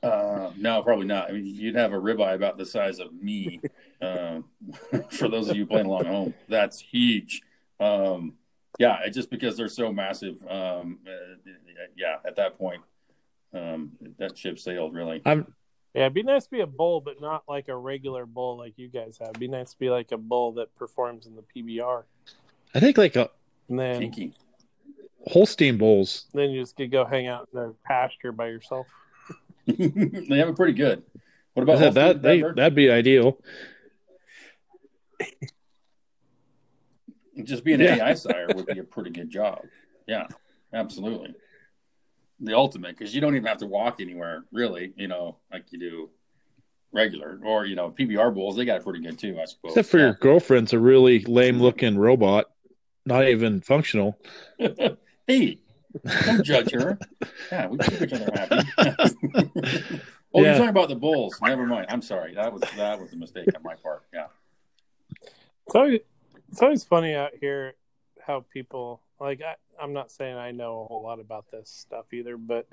Uh, no, probably not. I mean, you'd have a ribeye about the size of me. uh, for those of you playing along at home, that's huge. Um, yeah, it's just because they're so massive. Um, uh, yeah, at that point. Um, that ship sailed, really. I'm, yeah, it'd be nice to be a bull, but not like a regular bull like you guys have. It'd be nice to be like a bull that performs in the P B R. I think like a and then, kinky. Holstein bulls. Then you just could go hang out in the pasture by yourself. They have it pretty good. What about yeah, that? They, that'd be ideal. Just being an yeah. A I sire would be a pretty good job. Yeah, absolutely. The ultimate, because you don't even have to walk anywhere, really, you know, like you do regular or, you know, P B R bulls. They got it pretty good, too, I suppose. Except for yeah. your girlfriend's a really lame-looking robot, not even functional. Hey, don't judge her. Yeah, we keep each other happy. Oh, yeah. You're talking about the bulls. Never mind. I'm sorry. That was that was a mistake on my part. Yeah. It's always, it's always funny out here how people, like, I, I'm not saying I know a whole lot about this stuff either, but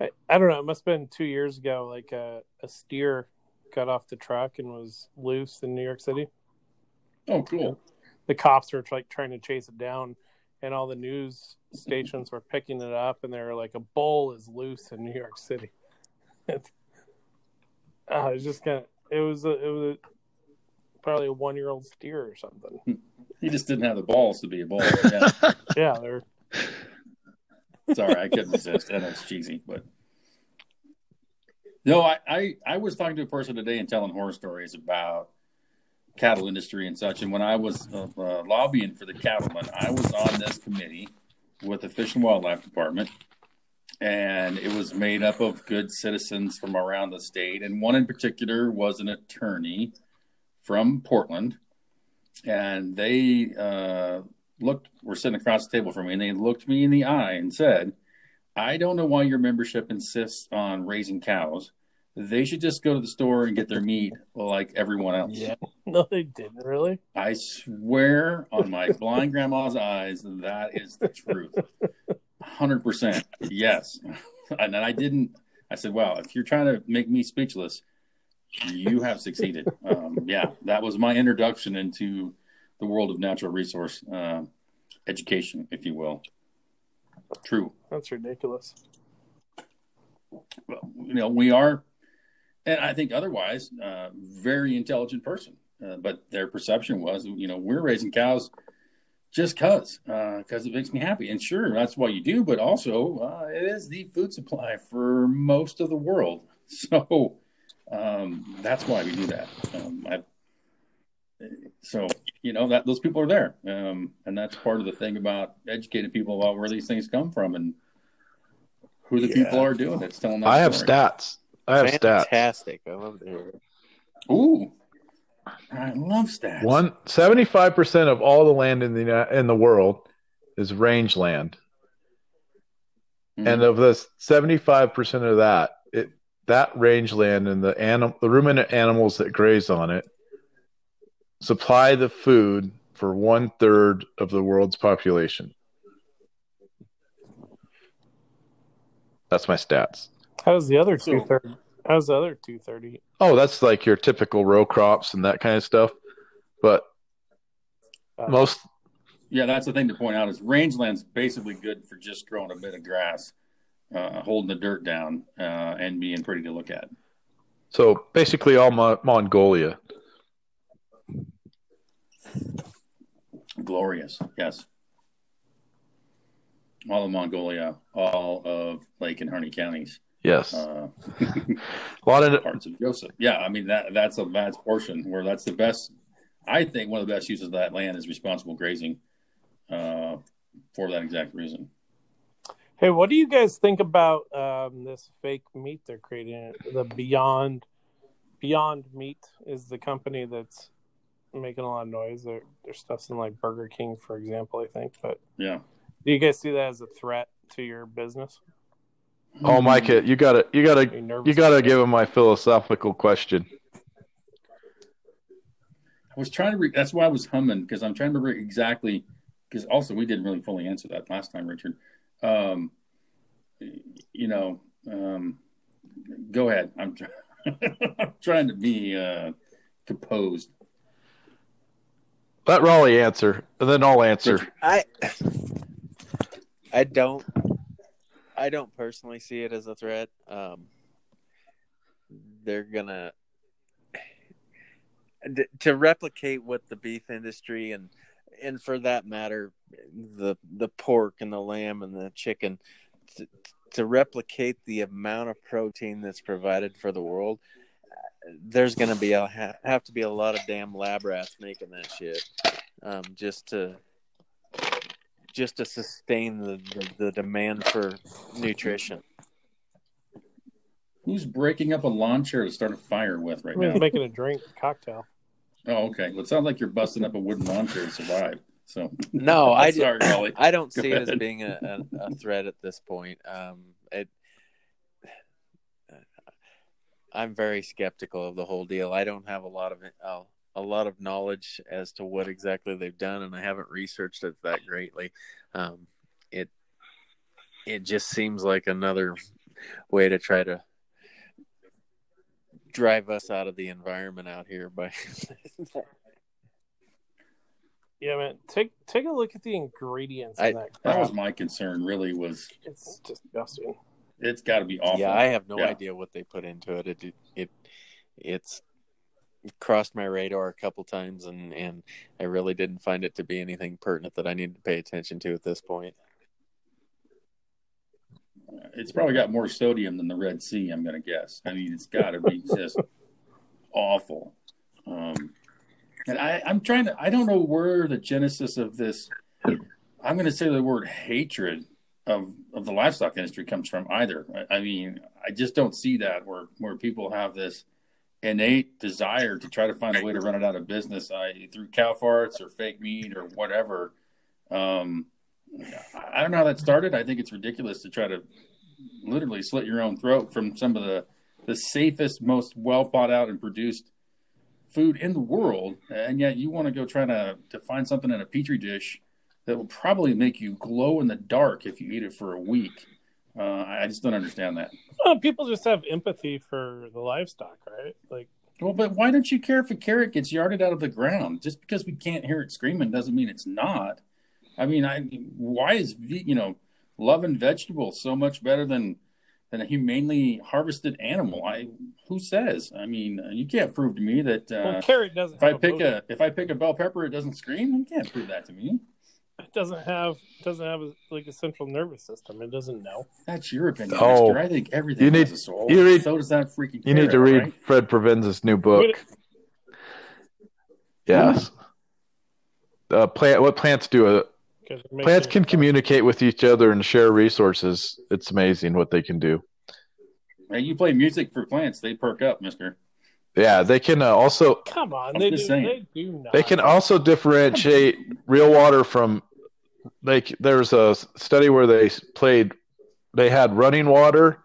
I, I don't know. It must have been two years ago, like a, a steer got off the truck and was loose in New York City. Oh, cool. And the cops were like trying to chase it down, and all the news stations were picking it up, and they were like, a bull is loose in New York City. It's uh, it just kind of, it was, a, it was a, probably a one-year-old steer or something. He just didn't have the balls to be a bull. Yeah, yeah they're... Sorry, I couldn't resist. I know it's cheesy, but No, I, I, I was talking to a person today and telling horror stories about cattle industry and such. And when I was uh, uh, lobbying for the cattlemen, I was on this committee with the Fish and Wildlife Department. And it was made up of good citizens from around the state. And one in particular was an attorney from Portland. And they uh, looked, were sitting across the table from me, and they looked me in the eye and said, I don't know why your membership insists on raising cows. They should just go to the store and get their meat like everyone else. Yeah. No, they didn't, really. I swear on my blind grandma's eyes, that is the truth. one hundred percent. Yes. And I didn't, I said, wow, if you're trying to make me speechless, you have succeeded. Um, yeah, that was my introduction into the world of natural resource uh, education, if you will. True. That's ridiculous. Well, you know, we are, and I think otherwise, uh, very intelligent person. Uh, but their perception was, you know, we're raising cows just because, uh, because it makes me happy. And sure, that's what you do. But also, uh, it is the food supply for most of the world. So um, that's why we do that. Um, I, so, you know, that those people are there. Um, and that's part of the thing about educating people about where these things come from and who the yeah. people are doing that's telling that I have story. stats. I have Fantastic. stats. Fantastic. I love to hear it. Ooh. I love stats. One, seventy-five percent of all the land in the in the world is rangeland. Mm-hmm. And of this seventy-five percent of that, it, that rangeland and the anim, the ruminant animals that graze on it supply the food for one third of the world's population. That's my stats. How's the other two thirty? How's the other two thirty? Oh, that's like your typical row crops and that kind of stuff. But uh, most, yeah, that's the thing to point out is rangeland's basically good for just growing a bit of grass, uh, holding the dirt down, uh, and being pretty to look at. So basically, all Mo- Mongolia. Glorious, yes. All of Mongolia, all of Lake and Harney counties. Yes, uh, a lot of parts of Joseph. Yeah, I mean that that's a vast portion where that's the best. I think one of the best uses of that land is responsible grazing, uh, for that exact reason. Hey, what do you guys think about um, this fake meat they're creating? The Beyond Beyond Meat is the company that's making a lot of noise. Their their stuff's in like Burger King, for example, I think. But yeah. Do you guys see that as a threat to your business? Oh, Micah, you gotta, you gotta, you gotta give him my philosophical question. I was trying to. Re- that's why I was humming because I'm trying to remember exactly. Because also we didn't really fully answer that last time, Richard. Um, you know, um, go ahead. I'm, try- I'm trying to be uh, composed. Let Raleigh answer, and then I'll answer. Richard, I. I don't, I don't personally see it as a threat. Um, they're gonna to replicate what the beef industry and, and for that matter, the the pork and the lamb and the chicken to, to replicate the amount of protein that's provided for the world. There's gonna be a have to be a lot of damn lab rats making that shit, um, just to. just to sustain the, the, the demand for nutrition. Who's breaking up a lawn chair to start a fire with right now? We're making a drink, a cocktail. Oh, okay. Well, it sounds like you're busting up a wooden lawn chair to survive. So no, I, sorry, Raleigh. I don't Go see ahead. it as being a, a, a threat at this point. Um, it, I'm very skeptical of the whole deal. I don't have a lot of it. Oh, a lot of knowledge as to what exactly they've done. And I haven't researched it that greatly. Um, it, it just seems like another way to try to drive us out of the environment out here. By yeah, man, take, take a look at the ingredients. I, in that, that was my concern really was it's disgusting. It's gotta be awful. Yeah. I have no yeah. idea what they put into it. It, it, it it's, crossed my radar a couple times and, and I really didn't find it to be anything pertinent that I needed to pay attention to at this point. It's probably got more sodium than the Red Sea, I'm going to guess. I mean, it's got to be just awful. Um, and I, I'm trying to, I don't know where the genesis of this, I'm going to say the word hatred of, of the livestock industry comes from either. I, I mean, I just don't see that where, where people have this innate desire to try to find a way to run it out of business, I, through cow farts or fake meat or whatever. Um, I don't know how that started. I think it's ridiculous to try to literally slit your own throat from some of the, the safest, most well thought out and produced food in the world. And yet you want to go try to, to find something in a Petri dish that will probably make you glow in the dark if you eat it for a week. Uh, I just don't understand that. Well, people just have empathy for the livestock, right? Like, well, but why don't you care if a carrot gets yarded out of the ground? Just because we can't hear it screaming doesn't mean it's not. I mean, I why is, you know, loving vegetables so much better than than a humanely harvested animal? I who says? I mean, you can't prove to me that uh, well, carrot doesn't. If I pick a, a if I pick a bell pepper, it doesn't scream. You can't prove that to me. It doesn't have doesn't have a, like a central nervous system. It doesn't know. That's your opinion, oh, Mister. I think everything you need, has a soul. You read, so does that freaking. You carrot, need to read right? Fred Provenza's new book. Wait, yes. Uh, plant. What plants do a. Plants can communicate with each other and share resources. It's amazing what they can do. Hey, you play music for plants, they perk up, mister. Yeah, they can uh, also... Come on, they do, they do not. They can also differentiate real water from... Like, there was a study where they played... They had running water,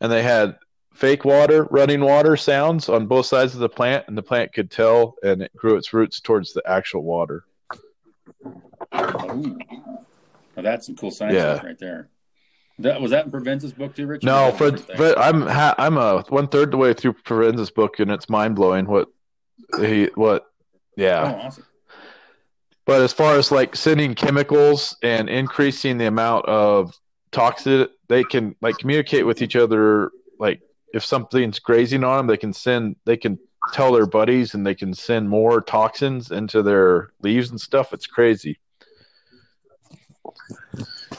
and they had fake water, running water sounds on both sides of the plant, and the plant could tell, and it grew its roots towards the actual water. Ooh. Well, that's some cool science yeah. right there. That, was that in Provenza's book too, Richard? No, Fred, Fred, I'm ha- I'm a one third the way through Provenza's book, and it's mind blowing. What he what? Yeah. Oh, awesome. But as far as like sending chemicals and increasing the amount of toxic, they can like communicate with each other. Like if something's grazing on them, they can send. They can tell their buddies, and they can send more toxins into their leaves and stuff. It's crazy.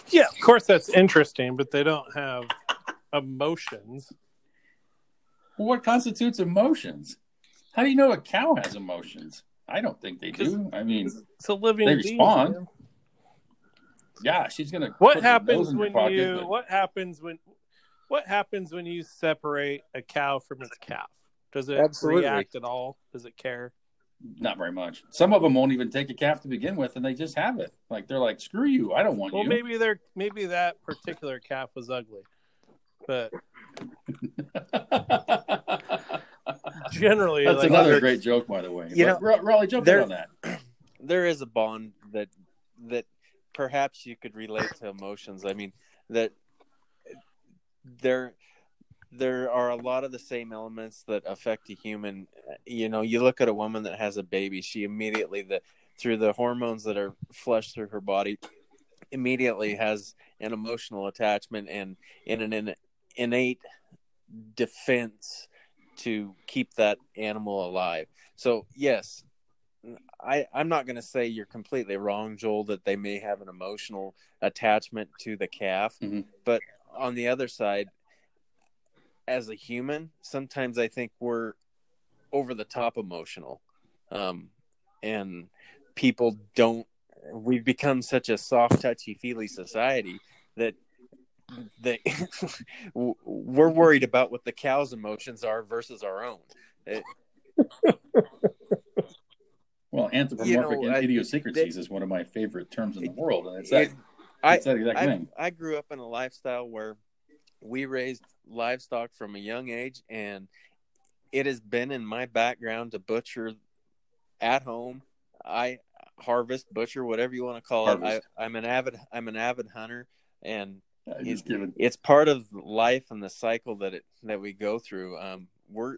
Yeah, of course that's interesting, but they don't have emotions. Well, what constitutes emotions? How do you know a cow has emotions? I don't think they do. I mean, it's a living they respond. Being, yeah, she's gonna. What happens when pocket, you? But... What happens when? What happens when you separate a cow from its calf? Does it Absolutely. react at all? Does it care? Not very much. Some of them won't even take a calf to begin with, and they just have it. Like they're like, "Screw you! I don't want well, you." Well, maybe they're maybe that particular calf was ugly, but generally, that's like, another great joke, by the way. You but, know, Raleigh, jump in on that. There is a bond that that perhaps you could relate to emotions. I mean, that there there are a lot of the same elements that affect a human. You know, you look at a woman that has a baby, she immediately, the, through the hormones that are flushed through her body, immediately has an emotional attachment and, and an, an innate defense to keep that animal alive. So, yes, I, I'm not going to say you're completely wrong, Joel, that they may have an emotional attachment to the calf. Mm-hmm. But on the other side, as a human, sometimes I think we're over the top emotional, um, and people don't. We've become such a soft, touchy, feely society that they we're worried about what the cow's emotions are versus our own. It, well, anthropomorphic you know, and I, idiosyncrasies they, is one of my favorite terms in the world, and it's that. It, it's I, that exact I, thing. I grew up in a lifestyle where we raised livestock from a young age, and it has been in my background to butcher at home. I harvest, butcher, whatever you want to call harvest. it. I, I'm an avid, I'm an avid hunter, and it's, giving... it's part of life and the cycle that it that we go through. Um, we're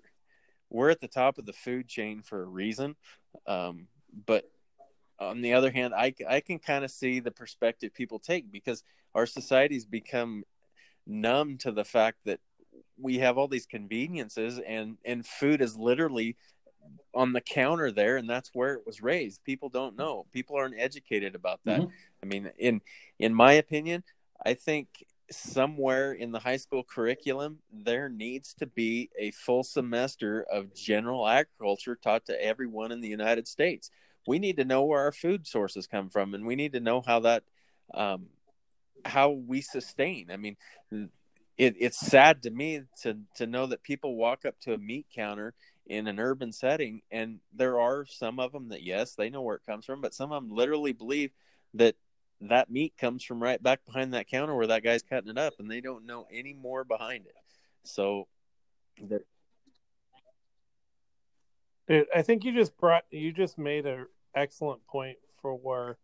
we're at the top of the food chain for a reason, um, but on the other hand, I I can kind of see the perspective people take because our society's become numb to the fact that we have all these conveniences and, and food is literally on the counter there. And that's where it was raised. People don't know. People aren't educated about that. Mm-hmm. I mean, in, in my opinion, I think somewhere in the high school curriculum, there needs to be a full semester of general agriculture taught to everyone in the United States. We need to know where our food sources come from, and we need to know how that, um, how we sustain. I mean, it, it's sad to me to, to know that people walk up to a meat counter in an urban setting, and there are some of them that, yes, they know where it comes from, but some of them literally believe that that meat comes from right back behind that counter where that guy's cutting it up, and they don't know any more behind it. So dude, I think you just brought, you just made an excellent point for where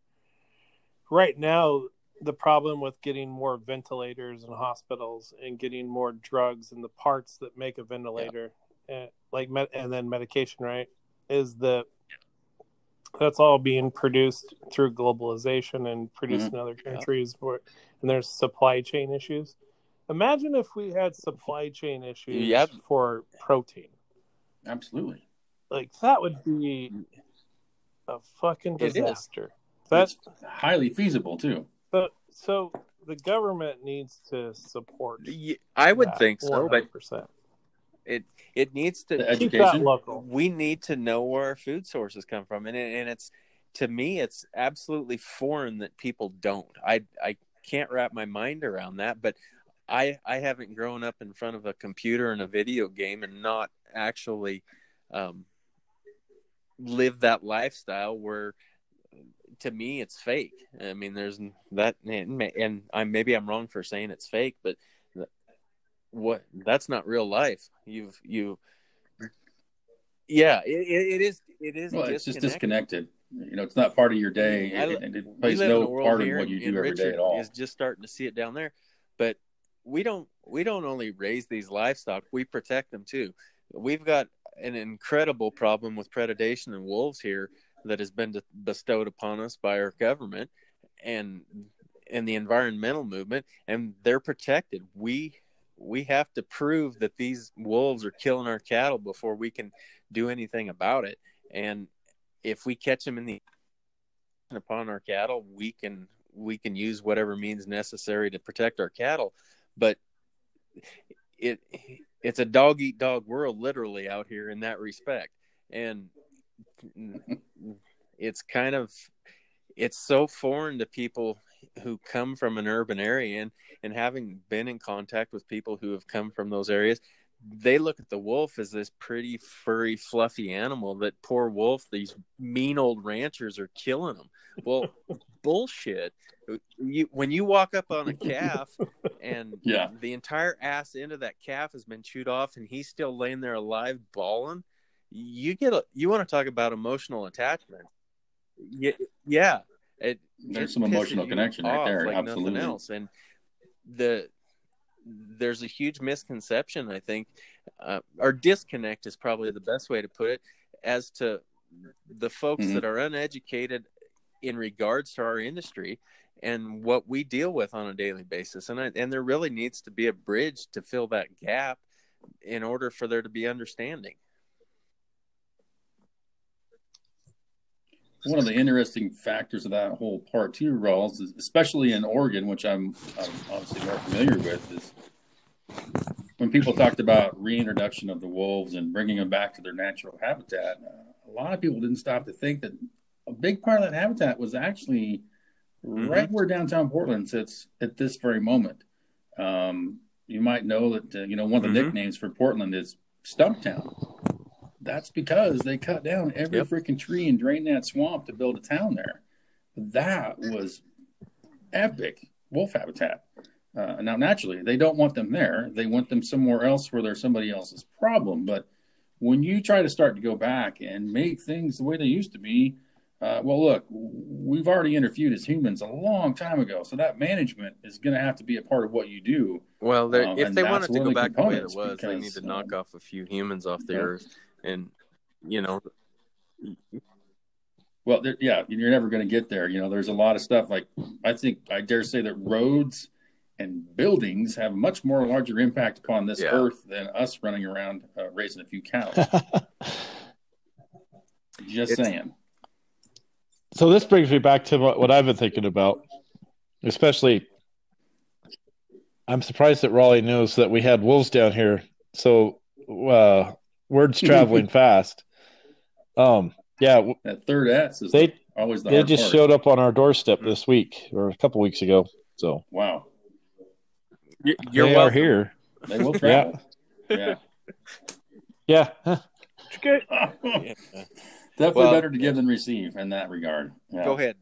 right now the problem with getting more ventilators in hospitals and getting more drugs and the parts that make a ventilator, yeah. and, like and then medication, right, is the that's all being produced through globalization and produced mm-hmm. in other countries, yeah. where, and there's supply chain issues. Imagine if we had supply chain issues yep. for protein. Absolutely. Like, that would be a fucking disaster. That's highly feasible, too. So, so the government needs to support. I would think so, one hundred percent. It it needs to education. Local. We need to know where our food sources come from, and it, and it's to me it's absolutely foreign that people don't. I I can't wrap my mind around that, but I I haven't grown up in front of a computer and a video game and not actually um, live that lifestyle where to me it's fake. I mean, there's that, and I maybe I'm wrong for saying it's fake, but. What that's not real life. You've you, yeah. It it is it is. Well, it's just disconnected. You know, it's not part of your day. I, it, it plays no part of what you do every day at all. Is just starting to see it down there, but we don't we don't only raise these livestock. We protect them too. We've got an incredible problem with predation and wolves here that has been bestowed upon us by our government and and the environmental movement, and they're protected. We We have to prove that these wolves are killing our cattle before we can do anything about it. And if we catch them in the upon our cattle, we can we can use whatever means necessary to protect our cattle. But it it's a dog eat dog world, literally, out here in that respect. And it's kind of it's so foreign to people who come from an urban area, and, and having been in contact with people who have come from those areas, they look at the wolf as this pretty furry, fluffy animal that poor wolf, these mean old ranchers are killing them. Well, bullshit. You, when you walk up on a calf and yeah. the entire ass end of that calf has been chewed off and he's still laying there alive, bawling, you get a, you want to talk about emotional attachment. Yeah. Yeah. It, there's some emotional connection right there, like absolutely. Nothing else. And the there's a huge misconception, I think, uh, or disconnect is probably the best way to put it, as to the folks mm-hmm. that are uneducated in regards to our industry and what we deal with on a daily basis. And I, and there really needs to be a bridge to fill that gap in order for there to be understanding. One of the interesting factors of that whole part too, Rawls, is especially in Oregon, which I'm, I'm obviously more familiar with, is when people talked about reintroduction of the wolves and bringing them back to their natural habitat, uh, a lot of people didn't stop to think that a big part of that habitat was actually mm-hmm. right where downtown Portland sits at this very moment. Um, you might know that, uh, you know, one of the mm-hmm. nicknames for Portland is Stumptown. That's because they cut down every yep. freaking tree and drained that swamp to build a town there. That was epic wolf habitat. Uh, now, naturally, they don't want them there. They want them somewhere else where they're somebody else's problem. But when you try to start to go back and make things the way they used to be, uh, well, look, we've already interviewed as humans a long time ago. So that management is going to have to be a part of what you do. Well, um, if they wanted to go back the way it was, because, they need to knock um, off a few humans off the yeah. earth. And, you know, well, there, yeah, you're never going to get there. You know, there's a lot of stuff like I think I dare say that roads and buildings have much more larger impact upon this yeah. earth than us running around uh, raising a few cows. Just it's, saying. So this brings me back to what, what I've been thinking about, especially I'm surprised that Raleigh knows that we had wolves down here. So uh, word's traveling fast. Um, yeah, that third S is they always the they hard just part. Showed up on our doorstep this week or a couple weeks ago. So wow, you are here. They will travel. Yeah, yeah, yeah. Good. Definitely well, better to give than receive in that regard. Yeah. Go ahead.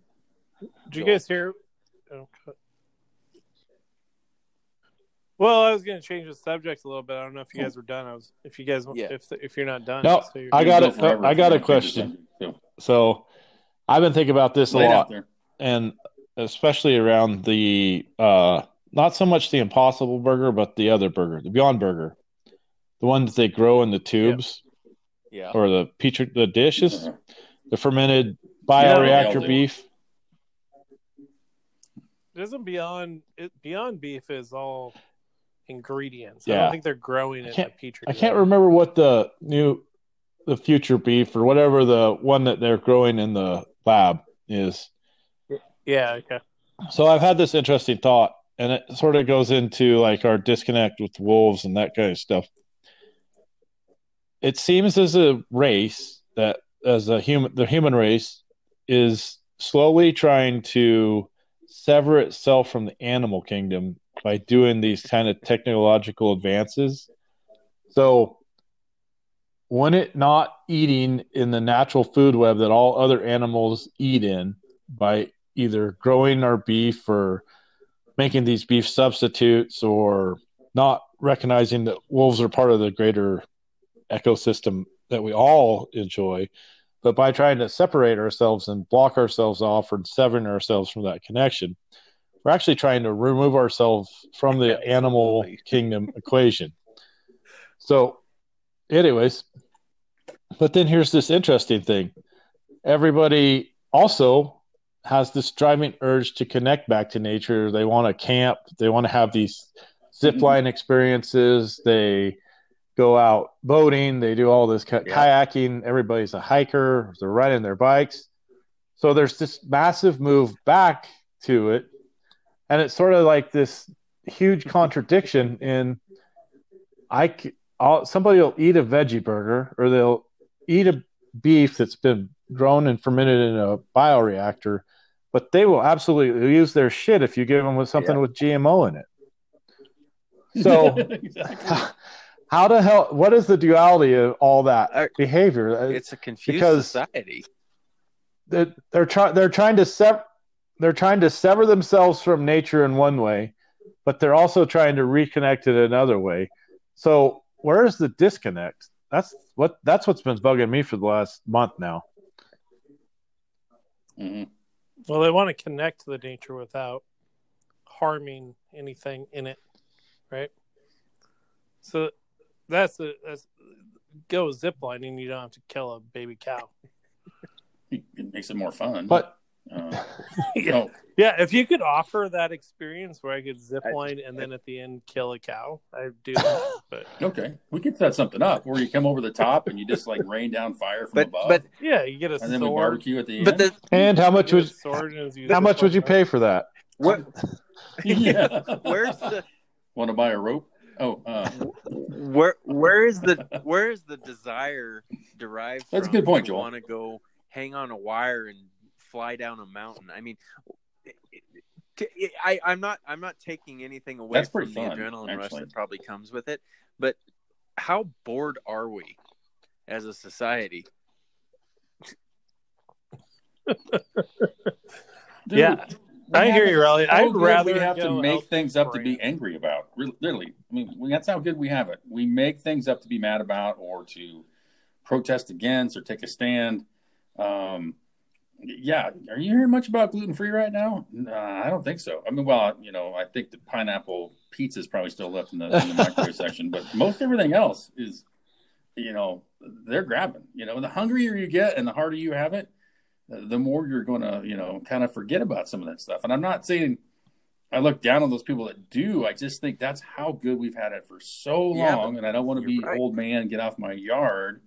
Do you guys hear? Oh, well, I was going to change the subject a little bit. I don't know if you guys were done. I was, if you guys, yeah. if if you're not done, no, so you're I got go it. I got a question. So, I've been thinking about this a Laid lot, and especially around the uh, not so much the Impossible Burger, but the other burger, the Beyond Burger, the one that they grow in the tubes, yeah, yeah. or the petri the dishes, yeah. the fermented bioreactor yeah, beef. Isn't Beyond it, Beyond Beef is all ingredients. Yeah. I don't think they're growing in a petri. I can't remember what the new, the future beef or whatever the one that they're growing in the lab is. Yeah. Okay. So I've had this interesting thought, and it sort of goes into like our disconnect with wolves and that kind of stuff. It seems as a race that as a human, the human race is slowly trying to sever itself from the animal kingdom by doing these kind of technological advances. So when it not eating in the natural food web that all other animals eat in by either growing our beef or making these beef substitutes or not recognizing that wolves are part of the greater ecosystem that we all enjoy, but by trying to separate ourselves and block ourselves off or severing ourselves from that connection, we're actually trying to remove ourselves from the animal kingdom equation. So anyways, but then here's this interesting thing. Everybody also has this driving urge to connect back to nature. They want to camp. They want to have these zip line experiences. They go out boating. They do all this k- yeah. kayaking. Everybody's a hiker. They're riding their bikes. So there's this massive move back to it. And it's sort of like this huge contradiction in I, I'll, somebody will eat a veggie burger or they'll eat a beef that's been grown and fermented in a bioreactor, but they will absolutely lose their shit if you give them with something yeah. with G M O in it. So exactly. how the hell, what is the duality of all that uh, behavior? It's a confused because society. They're, they're, try, they're trying to separate. They're trying to sever themselves from nature in one way, but they're also trying to reconnect it another way. So where is the disconnect? That's what that's what's been bugging me for the last month now. Mm-hmm. Well, they want to connect to the nature without harming anything in it, right? So that's a, that's go ziplining. You don't have to kill a baby cow. It makes it more fun, but. Uh, yeah. No. yeah, if you could offer that experience where I could zip line I, and then I, at the end kill a cow, I'd do that. But okay, we could set something up where you come over the top and you just like rain down fire from but, above. But yeah, you get a and sword. Then we barbecue at the but end. The, and how much would how much would you pay for that? What? yeah. Where's the? Want to buy a rope? Oh, uh. where where is the where is the desire derived? That's from a good point, Joel. Want to go hang on a wire and fly down a mountain. I mean, it, it, it, I, I'm not I'm not taking anything away That's from the fun, adrenaline actually. rush that probably comes with it. But how bored are we as a society? Dude, yeah, I hear you, Raleigh. I'd rather we have to make things up to be angry about. Literally, I mean, that's how good we have it. We make things up to be mad about, or to protest against, or take a stand. Um, Yeah, are you hearing much about gluten free right now? Nah, I don't think so. I mean, well, you know, I think the pineapple pizza is probably still left in the, in the microwave section, but most everything else is, you know, they're grabbing. You know, the hungrier you get and the harder you have it, the more you're going to, you know, kind of forget about some of that stuff. And I'm not saying I look down on those people that do. I just think that's how good we've had it for so yeah, long, and I don't want to be right. old man, get off my yard.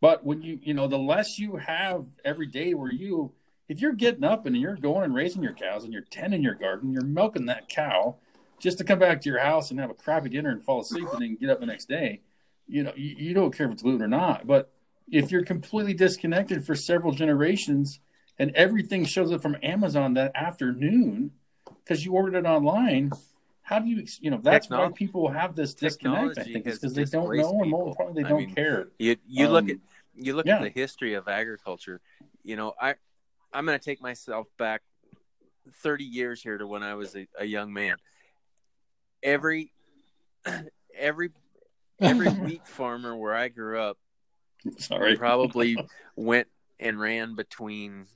But when you, you know, the less you have every day where you, if you're getting up and you're going and raising your cows and you're tending your garden, you're milking that cow, just to come back to your house and have a crappy dinner and fall asleep and then get up the next day. You know, you, you don't care if it's gluten or not. But if you're completely disconnected for several generations and everything shows up from Amazon that afternoon because you ordered it online, how do you, you know, that's technology, why people have this disconnect, I think, is because they don't know, and more importantly, they I don't mean, care. You, you um, look at you look yeah. at the history of agriculture. You know, I, I'm going to take myself back thirty years here to when I was a, a young man. Every, every, every wheat farmer where I grew up Sorry. probably went and ran between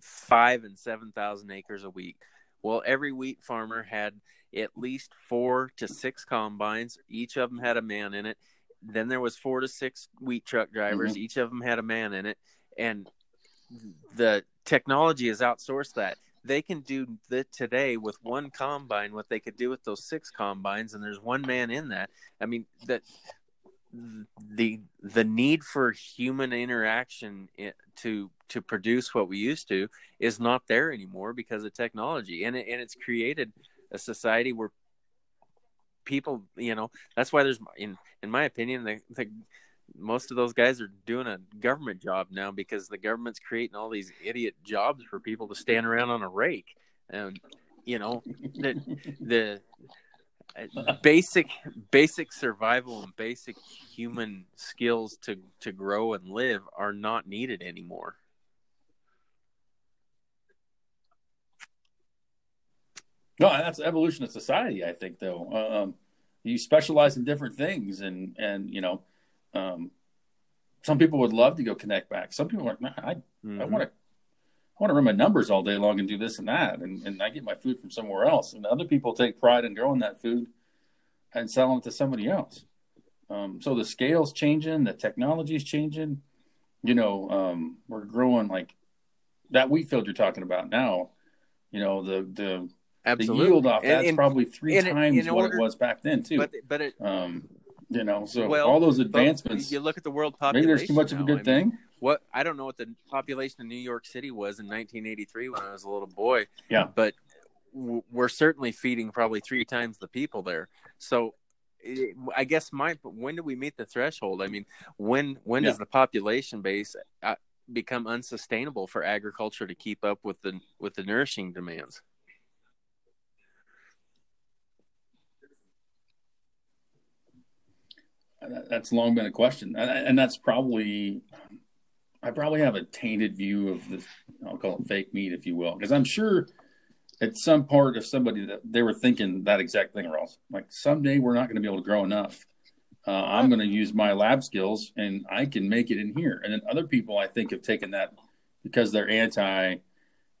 five and seven thousand acres a week. Well, every wheat farmer had at least four to six combines. Each of them had a man in it. Then there was four to six wheat truck drivers. Mm-hmm. Each of them had a man in it. And the technology has outsourced that. They can do the, today with one combine what they could do with those six combines, and there's one man in that. I mean, that the the need for human interaction to to produce what we used to is not there anymore because of technology, and it, and it's created a society where people, you know, that's why there's in in my opinion the the most of those guys are doing a government job now because the government's creating all these idiot jobs for people to stand around on a rake. And, you know, the, the basic, basic survival and basic human skills to, to grow and live are not needed anymore. No, that's evolution of society, I think, though. Um, you specialize in different things and, and, you know, Um, some people would love to go connect back. Some people are like, nah, I, mm-hmm. I want to, I want to run my numbers all day long and do this and that, and, and I get my food from somewhere else. And other people take pride in growing that food and selling it to somebody else. Um, so the scale's changing, the technology's changing. You know, um, we're growing like that wheat field you're talking about now. You know, the the, Absolutely. the yield off that's and, and, probably three and, times and what order, it was back then too. But, but it. Um, You know, so well, all those advancements. You look at the world population. Maybe there's too much now. of a good I thing. Mean, what I don't know what the population of New York City was in nineteen eighty-three when I was a little boy. Yeah, but w- we're certainly feeding probably three times the people there. So, it, I guess my when do we meet the threshold? I mean, when when yeah. does the population base uh, become unsustainable for agriculture to keep up with the with the nourishing demands? That's long been a question. And that's probably, I probably have a tainted view of this, I'll call it fake meat, if you will, because I'm sure at some part of somebody that they were thinking that exact thing, or else like someday we're not going to be able to grow enough. Uh, I'm going to use my lab skills and I can make it in here. And then other people I think have taken that because they're anti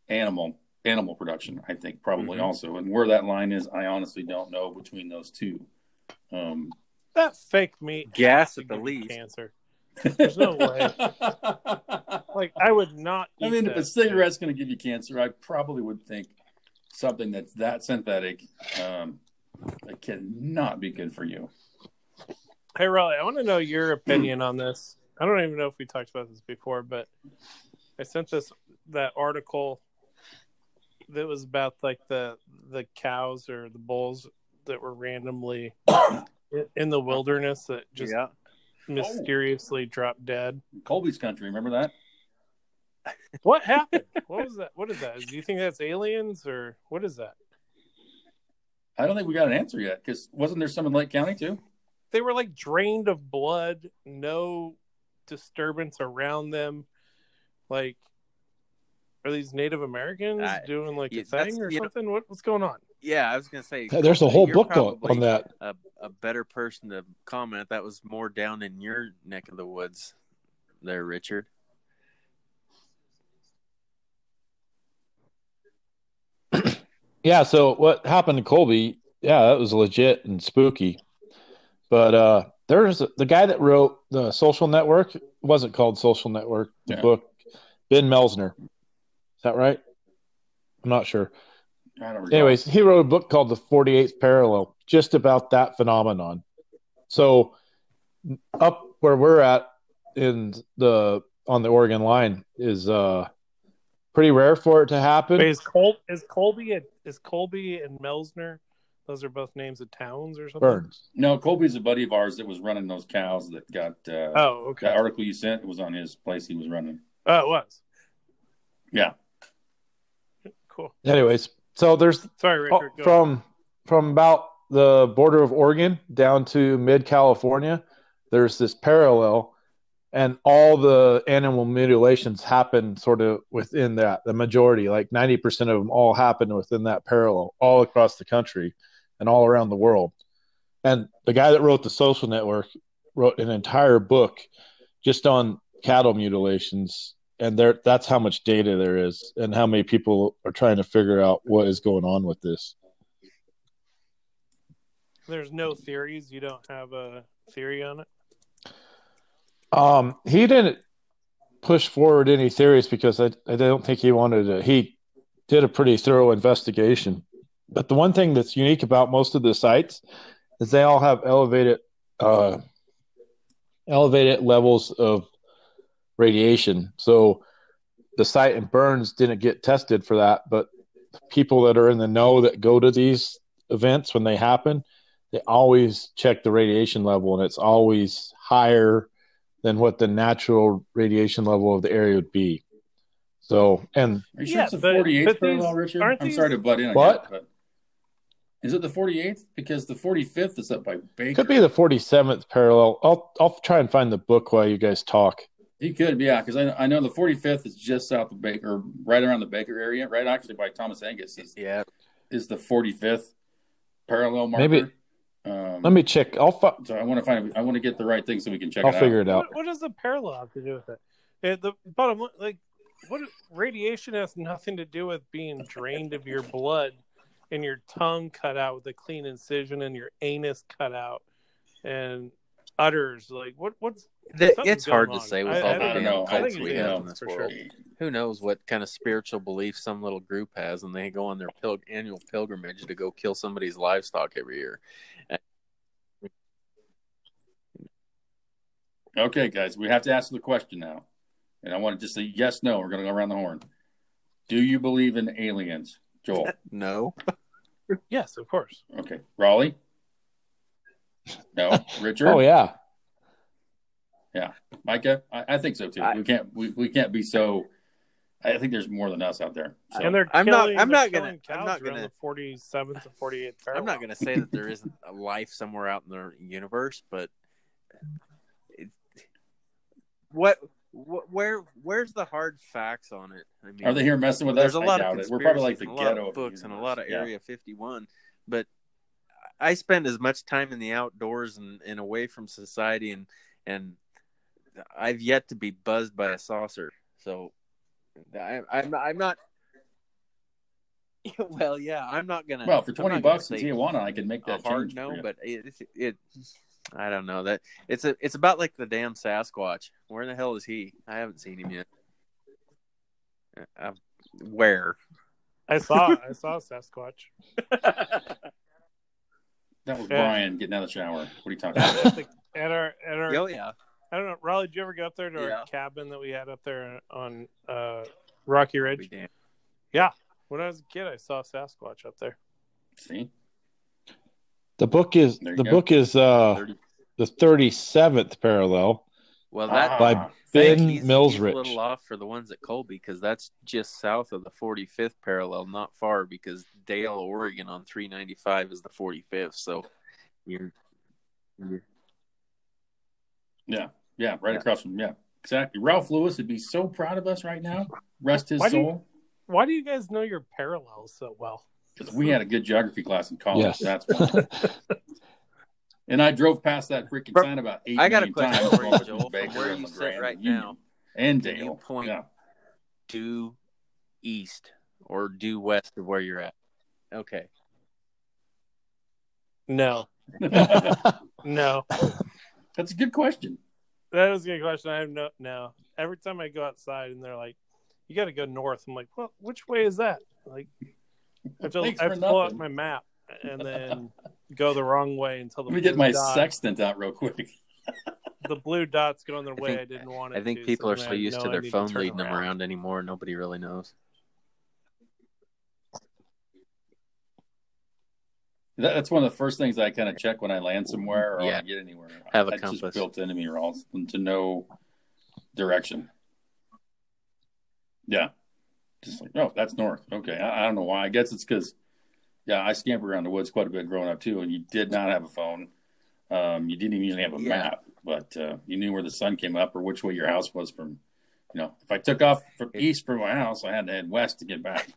animal, animal production, I think probably mm-hmm. also. And where that line is, I honestly don't know between those two. Um, That fake meat gas at the least cancer. There's no way. Like I would not. Eat I mean, that. If a cigarette's going to give you cancer, I probably would think something that's that synthetic um, it cannot be good for you. Hey, Raleigh, I want to know your opinion on this. I don't even know if we talked about this before, but I sent this that article that was about like the the cows or the bulls that were randomly. In the wilderness that just yeah. mysteriously oh. dropped dead. Colby's country, remember that? What happened? What was that? What is that? Do you think that's aliens or what is that? I don't think we got an answer yet because wasn't there some in Lake County too? They were like drained of blood, no disturbance around them. Like, are these Native Americans uh, doing like yeah, a thing or something? Know, what, what's going on? Yeah, I was going to say there's a whole book on that. A, a better person to comment. That was more down in your neck of the woods there, Richard. Yeah, so what happened to Colby, yeah, that was legit and spooky. But uh, there's the guy that wrote The Social Network, it wasn't called Social Network, the yeah. book, Ben Melsner. Is that right? I'm not sure. Anyways, he wrote a book called The forty-eighth Parallel, just about that phenomenon. So up where we're at in the on the Oregon line is uh, pretty rare for it to happen. Wait, is Col- is Colby a, is Colby and Melsner Those are both names of towns or something? Burns. No, Colby's a buddy of ours that was running those cows that got... Uh, oh, okay. That article you sent was on his place he was running. Oh, it was? Yeah. Cool. Anyways, so there's... Sorry, Richard. Oh, from, from about the border of Oregon down to mid-California, there's this parallel, and all the animal mutilations happen sort of within that, the majority. Like ninety percent of them all happen within that parallel, all across the country and all around the world. And the guy that wrote The Social Network wrote an entire book just on cattle mutilations, and there that's how much data there is and how many people are trying to figure out what is going on with this. There's no theories? You don't have a theory on it? Um, he didn't push forward any theories because I, I don't think he wanted to. He did a pretty thorough investigation. But the one thing that's unique about most of the sites is they all have elevated uh, elevated levels of radiation. So the site in Burns didn't get tested for that, but the people that are in the know that go to these events when they happen, they always check the radiation level, and it's always higher than what the natural radiation level of the area would be. So, and are you sure yeah, it's the forty-eighth parallel, Richard? I'm these... sorry to butt in. Again, what? But is it the forty-eighth? Because the forty-fifth is up by Baker. Could be the forty-seventh parallel. I'll I'll try and find the book while you guys talk. You could, yeah, because I I know the forty-fifth is just south of Baker, right around the Baker area, right actually by Thomas Angus. Is, yeah, is the forty-fifth parallel marker? Maybe. Um, Let me check. I'll fi- so I want to find. I want to get the right thing so we can check. I'll it out. figure it out. What, what does the parallel have to do with it? it the bottom, like, what radiation has nothing to do with being drained of your blood and your tongue cut out with a clean incision and your anus cut out and udders. Like, what? What's the, it's hard to on. say with I, all I, the know, cults we have in this world. Sure. Who knows what kind of spiritual belief some little group has, and they go on their pil- annual pilgrimage to go kill somebody's livestock every year. Okay, guys, we have to ask the question now. And I want to just say yes, no. We're going to go around the horn. Do you believe in aliens, Joel? No. Yes, of course. Okay. Raleigh? No. Richard? Oh, yeah. Yeah. Micah? I, I think so, too. I, we can't we, we can't be so... I think there's more than us out there. So. And they're killing, I'm not. I'm not going to. I'm not going to. forty-seventh and forty-eighth. I'm not going to say that there isn't a life somewhere out in the universe, but it, what? Wh- where? Where's the hard facts on it? I mean, are they here messing with there's us? There's a lot of we're probably like the a ghetto lot of books and a lot of yeah. Area fifty-one. But I spend as much time in the outdoors and, and away from society, and and I've yet to be buzzed by a saucer. So. I, I'm, I'm not. Well, yeah, I'm not gonna. Well, for twenty bucks in Tijuana, I can make that hard. No, but it, it, it, I don't know that it's a. It's about like the damn Sasquatch. Where the hell is he? I haven't seen him yet. Uh, where? I saw. I saw Sasquatch. That was Brian getting out of the shower. What are you talking about? at our, at our. Oh yeah. I don't know, Raleigh, did you ever go up there to yeah. our cabin that we had up there on uh, Rocky Ridge? Yeah. When I was a kid, I saw Sasquatch up there. See? The book is the go. book is uh, thirty the thirty-seventh parallel. Well, that by ah, Ben he's, Millsrich. He's a little off for the ones at Colby because that's just south of the forty-fifth parallel, not far, because Dale, Oregon on three ninety-five is the forty-fifth. So you're, you're... Yeah. Yeah, right yeah. across from yeah, exactly. Ralph Lewis would be so proud of us right now. Rest his why soul. Do you, why do you guys know your parallels so well? Because we had a good geography class in college. Yes. That's why. And I drove past that freaking Bro, sign about eight I got a question times. For you, Joel. Baker where you sit right and now, and Dale. Can you point yeah. due east or due west of where you're at? Okay. No. No. That's a good question. That is a good question. I have no, no. Every time I go outside and they're like, you got to go north. I'm like, well, which way is that? Like, I have to, I have to pull out my map and then go the wrong way until the Let me get my dot, sextant out real quick. The blue dot's going the way I, think, I didn't want it to. I think to, people so are so used to their phone to leading around. them around anymore. Nobody really knows. That's one of the first things I kind of check when I land somewhere or yeah. when I get anywhere. Have a compass. Just built into me, Ralph, to know direction. Yeah. Just like, oh, that's north. Okay. I, I don't know why. I guess it's because, yeah, I scampered around the woods quite a bit growing up, too, and you did not have a phone. Um, you didn't even usually have a yeah. map, but uh, you knew where the sun came up or which way your house was from. You know, if I took off from east from my house, I had to head west to get back.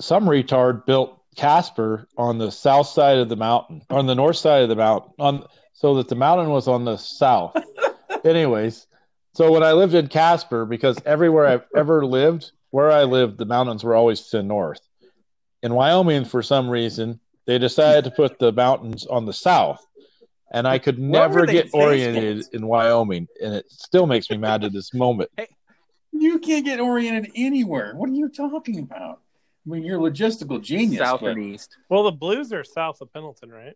Some retard built Casper on the south side of the mountain, on the north side of the mountain, on so that the mountain was on the south. Anyways, so when I lived in Casper, because everywhere I've ever lived, where I lived, the mountains were always to the north. In Wyoming, for some reason, they decided to put the mountains on the south, and I could never get oriented in Wyoming, and it still makes me mad to this moment. Hey, you can't get oriented anywhere. What are you talking about? I mean, you're a logistical genius. South but... and east. Well, the Blues are south of Pendleton, right?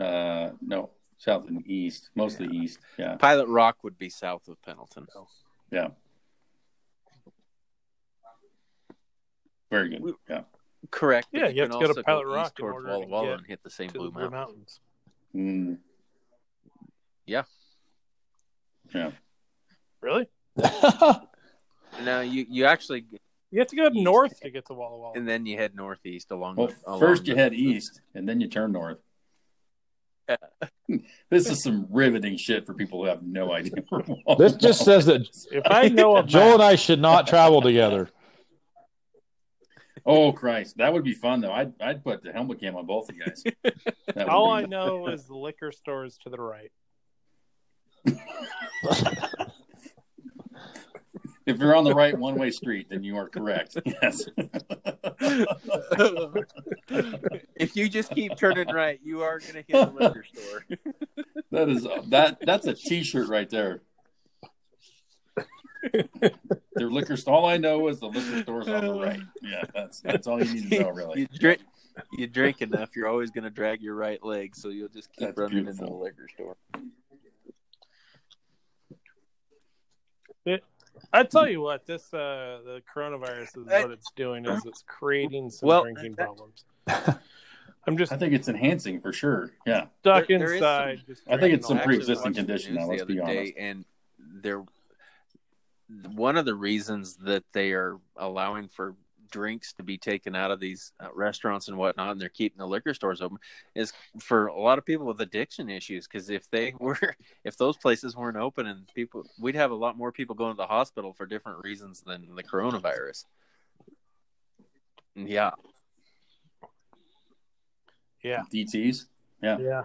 Uh, no, south and east, mostly yeah. east. Yeah. Pilot Rock would be south of Pendleton. Oh. Yeah. Very good. We... Yeah. Correct. Yeah, you, you have to go to Pilot go Rock toward Walla Walla and hit the same Blue Mountains. Blue Mountains. Mm. Yeah. Yeah. Really? No, you you actually. You have to go east. north to get to Walla Walla. And then you head northeast along well, the along First you the, head east, and then you turn north. Yeah. This is some riveting shit for people who have no idea. This just says that if I know a Joel and I should not travel together. Oh, Christ. That would be fun, though. I'd, I'd put the helmet cam on both of you guys. All I know is the liquor store is to the right. If you're on the right one-way street, then you are correct. Yes. If you just keep turning right, you are going to hit a liquor store. That is that. That's a T-shirt right there. Their liquor. All I know is the liquor store's on the right. Yeah, that's that's all you need to know, really. You drink, you drink enough, you're always going to drag your right leg, so you'll just keep that's running beautiful. into the liquor store. It, I tell you what, this uh, the coronavirus is what it's doing is it's creating some well, drinking that, problems. I'm just, I think it's enhancing for sure. Yeah, stuck there, there inside. Some, I think it's some pre-existing condition now. Let's be honest. And there, one of the reasons that they are allowing for drinks to be taken out of these uh, restaurants and whatnot, and they're keeping the liquor stores open, is for a lot of people with addiction issues. Because if they were, if those places weren't open, and people, we'd have a lot more people going to the hospital for different reasons than the coronavirus. Yeah, yeah, D Ts, yeah, yeah,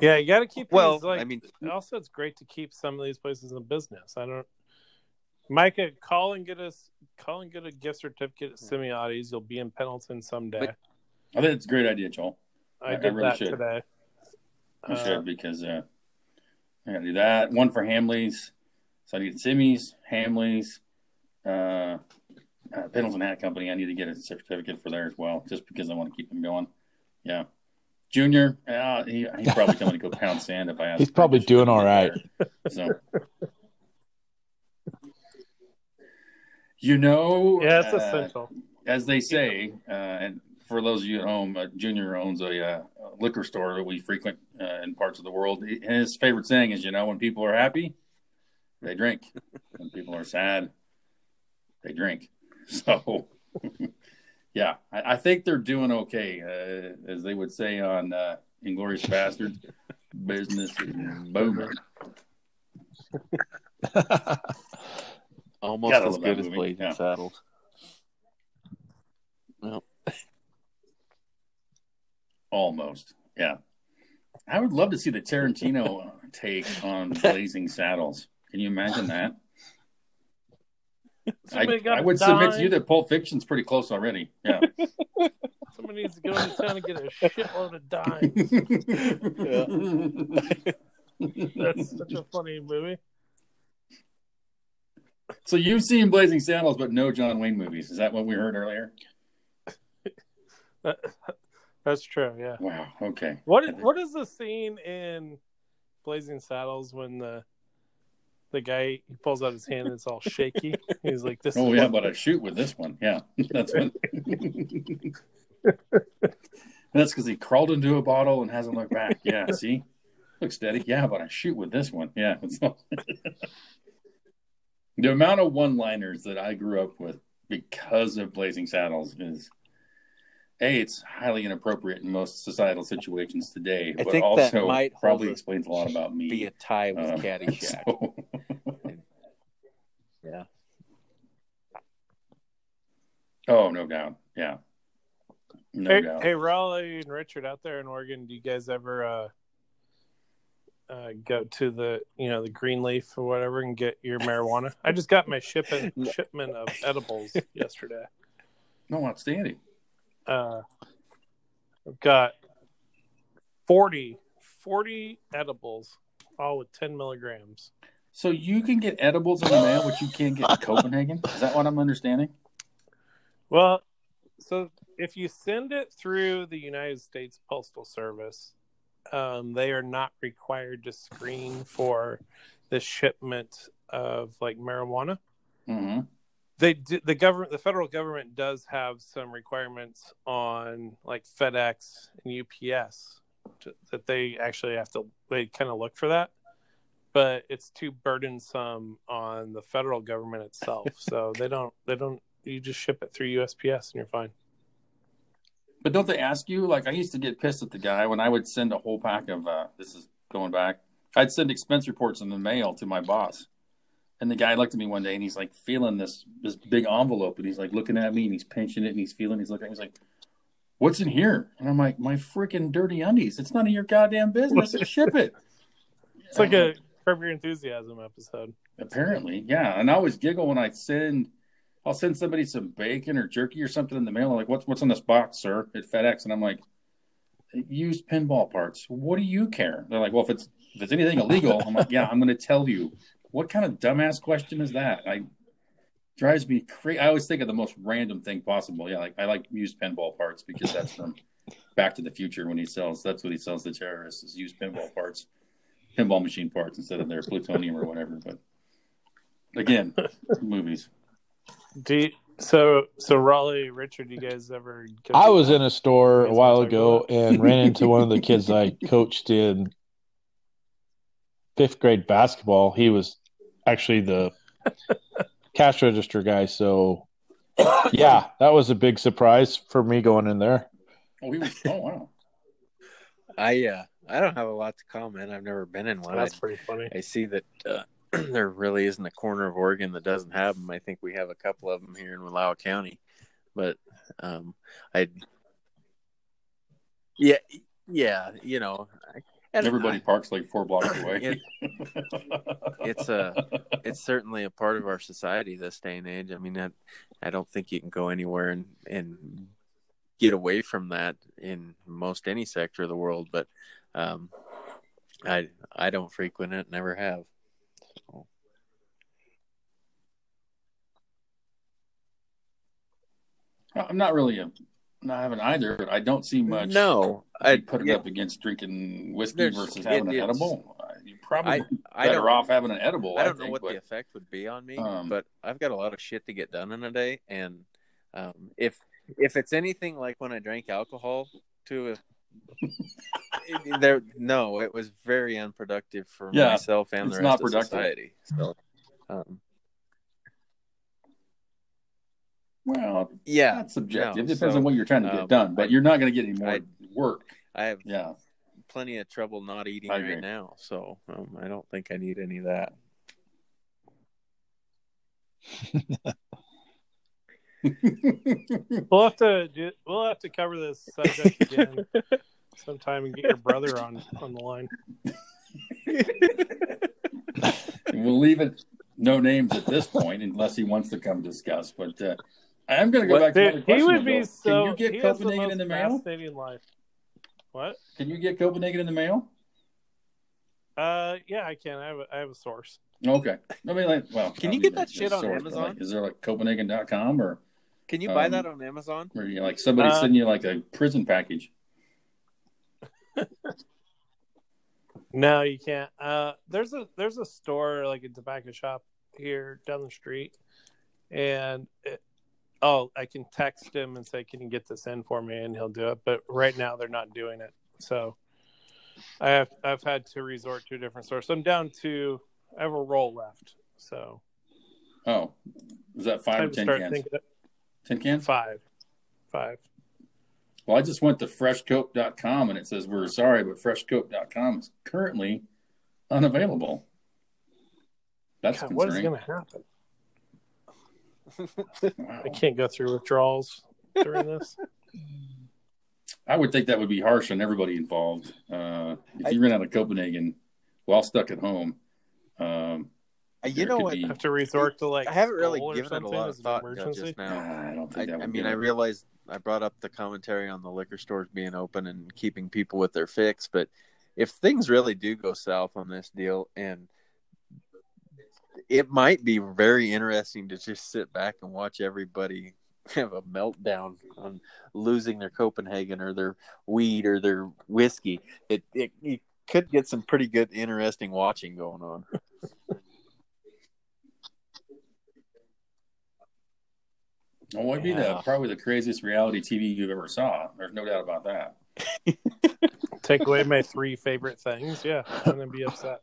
yeah. You got to keep. Well, these, like, I mean, also it's great to keep some of these places in business. I don't. Micah, call and get us. Call and get a gift certificate at Simeotis. You'll be in Pendleton someday. I think it's a great idea, Joel. I, I did I really that should. today. I uh, should because uh, I gotta do that. One for Hamley's, so I need Sime's, Hamley's, uh, uh, Pendleton Hat Company. I need to get a certificate for there as well, just because I want to keep them going. Yeah, Junior, uh, he, he's probably coming to go pound sand if I ask. He's probably doing all right. There, so. You know, yeah, it's essential. Uh, as they say, uh, and for those of you at home, uh, Junior owns a uh, liquor store that we frequent uh, in parts of the world. His favorite saying is, you know, when people are happy, they drink. When people are sad, they drink. So, yeah, I, I think they're doing okay. Uh, as they would say on uh, Inglourious Bastards, business is booming. Almost Gotta as good as Blazing yeah. Saddles. Well. Almost, yeah. I would love to see the Tarantino take on Blazing Saddles. Can you imagine that? I, I would die. submit to you that Pulp Fiction's pretty close already. Yeah. Somebody needs to go into town and get a shitload of dimes. That's such a funny movie. So you've seen Blazing Saddles, but no John Wayne movies. Is that what we heard earlier? that, that's true, yeah. Wow, okay. What is, what is the scene in Blazing Saddles when the the guy he pulls out his hand and it's all shaky? He's like, this Oh, is yeah, what... but I shoot with this one. Yeah, that's what... That's because he crawled into a bottle and hasn't looked back. Yeah, see? Look steady. Yeah, but I shoot with this one. Yeah. The amount of one-liners that I grew up with because of Blazing Saddles is, A, it's highly inappropriate in most societal situations today, I but think also that might probably explains a lot about me. Be a tie with uh, Caddyshack. So. Yeah. Oh, no doubt. Yeah. No hey, doubt. Hey, Raleigh and Richard out there in Oregon, do you guys ever uh, uh, go to the, you know, the Greenleaf or whatever and get your marijuana? I just got my shipment shipment of edibles yesterday. No, outstanding. Uh, I've got forty, forty edibles, all with ten milligrams. So you can get edibles in the mail, which you can't get in Copenhagen? Is that what I'm understanding? Well, so if you send it through the United States Postal Service, um, they are not required to screen for the shipment of, like, marijuana. Mm-hmm. They do, the government, the federal government does have some requirements on like FedEx and U P S to, that they actually have to, they kind of look for that, but it's too burdensome on the federal government itself. So they don't, they don't, you just ship it through U S P S and you're fine. But don't they ask you, like, I used to get pissed at the guy when I would send a whole pack of, uh, this is going back, I'd send expense reports in the mail to my boss. And the guy looked at me one day, and he's like feeling this this big envelope, and he's like looking at me, and he's pinching it, and he's feeling, he's looking, he's like, "What's in here?" And I'm like, "My freaking dirty undies! It's none of your goddamn business. Ship it." It's like a Curb Your Enthusiasm episode. Apparently, yeah. And I always giggle when I send, I'll send somebody some bacon or jerky or something in the mail. I'm like, "What's what's in this box, sir?" At FedEx, and I'm like, "Used pinball parts. What do you care?" They're like, "Well, if it's if it's anything illegal," I'm like, "Yeah, I'm going to tell you." What kind of dumbass question is that? I drives me crazy. I always think of the most random thing possible. Yeah, like I like used pinball parts because that's from Back to the Future when he sells. That's what he sells to terrorists is used pinball parts, pinball machine parts instead of their plutonium or whatever. But again, movies. Do you, so so Raleigh, Richard, you guys ever? I was in a store a while ago and ran into one of the kids I coached in fifth grade basketball. He was actually the cash register guy. So, yeah, that was a big surprise for me going in there. Oh, he was, oh wow. I, uh, I don't have a lot to comment. I've never been in one. Oh, that's I, pretty funny. I see that uh, there really isn't a corner of Oregon that doesn't have them. I think we have a couple of them here in Wallowa County. But um, I – yeah, yeah, you know – And everybody I, parks like four blocks away. It, it's a, it's certainly a part of our society this day and age. I mean, I, I don't think you can go anywhere and, and get away from that in most any sector of the world. But um, I I don't frequent it, never have. So. I'm not really a. I haven't either, but I don't see much. No, I put it yeah. up against drinking whiskey versus having it, an edible. You're probably I, better I off having an edible. I don't I think, know what but, the effect would be on me, um, but I've got a lot of shit to get done in a day, and um, if if it's anything like when I drank alcohol, to a, there, no, it was very unproductive for yeah, myself and the rest of society. So. Um, Well, yeah, that's subjective. No, it depends so, on what you're trying to get um, done, but you're not going to get any more I, work. I have yeah. plenty of trouble not eating right now, so um, I don't think I need any of that. We'll have to do, we'll have to cover this subject again sometime and get your brother on, on the line. We'll leave it no names at this point, unless he wants to come discuss, but. Uh, I'm going to go what, back to the question. He would be so, Can you get Copenhagen the in the mail? Life. What? Can you get Copenhagen in the mail? Uh, yeah, I can. I have a, I have a source. Okay. I mean, like, well, can I you mean, get that shit on source, Amazon? Like, is there like Copenhagen dot com or? Can you buy um, that on Amazon? Or you know, like somebody uh, sending you like a prison package? No, you can't. Uh, there's a there's a store like a tobacco shop here down the street, and. It, oh, I can text him and say, can you get this in for me? And he'll do it. But right now they're not doing it. So I have, I've had to resort to a different source. I'm down to, I have a roll left. So. Oh, is that five or ten cans? ten cans? Five. Five. Well, I just went to fresh coke dot com and it says, we're sorry, but fresh coke dot com is currently unavailable. That's God, what is going to happen? Wow. I can't go through withdrawals during this. I would think that would be harsh on everybody involved. Uh, if you I, ran out of Copenhagen while stuck at home, um, you know what? Be, have to resort to like. I haven't really given it a lot of thought until just now. Nah, I don't think I, that would I mean, I realized I brought up the commentary on the liquor stores being open and keeping people with their fix, but if things really do go south on this deal, and it might be very interesting to just sit back and watch everybody have a meltdown on losing their Copenhagen or their weed or their whiskey. It it, it could get some pretty good, interesting watching going on. Oh, it'd be yeah. the, probably the craziest reality T V you've ever saw. There's no doubt about that. Take away my three favorite things. Yeah, I'm going to be upset.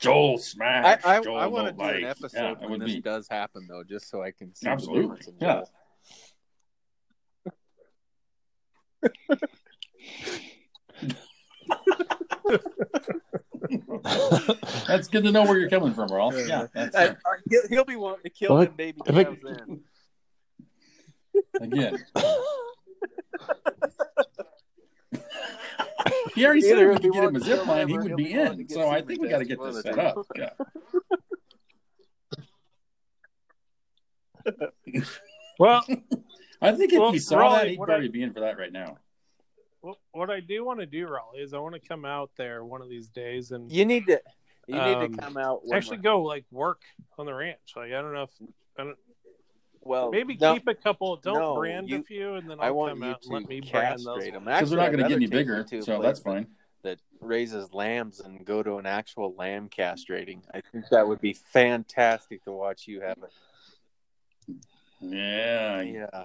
Joel smash. I, I, I want to do like. an episode yeah, when this be. does happen, though, just so I can see Absolutely. the difference in Joel. That's good to know where you're coming from, Rolf. Yeah, that's I, he'll, he'll be wanting to kill what? him, baby. Think... in. Again. He already said if we could get him a zip line, he would be in. So I think we got to get this set up. Yeah. Well, I think if well, he saw Raleigh, that, he'd probably I, be in for that right now. Well, what I do want to do, Raleigh, is I want to come out there one of these days, and you need to, you um, need to come out. Actually, go like work on the ranch. Like I don't know if. I don't, Well, maybe no, keep a couple. Don't no, brand you, a few, and then I'll I want come you out to and let me brand those. Because we're not going to get any bigger, so that's fine. That, that raises lambs and go to an actual lamb castrating. I think that would be fantastic to watch you have it. Yeah, yeah.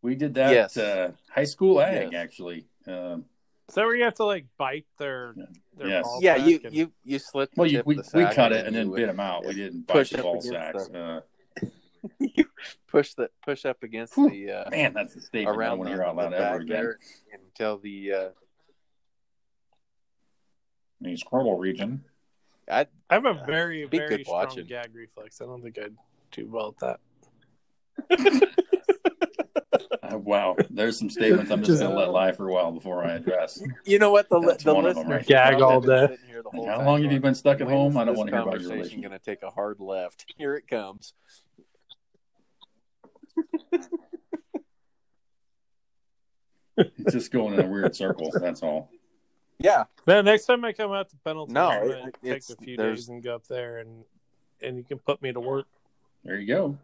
We did that yes. uh, high school ag yes. actually. Um, so where you have to like bite their, their yes. ball yeah, you and... you you slit. The well, you, we the we cut it and then bit them out. We didn't bite the ball sacks. You push the push up against Whew, the uh, man. That's a statement. Around when you're out loud ever again until the uh, the squirrel region. I I have a uh, very very strong watching. gag reflex. I don't think I'd do well at that. uh, wow, there's some statements I'm just gonna let lie for a while before I address. You know what? The that's the listener right gag all day. Like, how long have you been stuck at when home? I don't want to hear about your relationship. Going to take a hard left. Here it comes. It's just going in a weird circle. That's all. Yeah. Man, next time I come out to Pendleton, no, I'm gonna take a few there's... days and go up there, and and you can put me to work. There you go.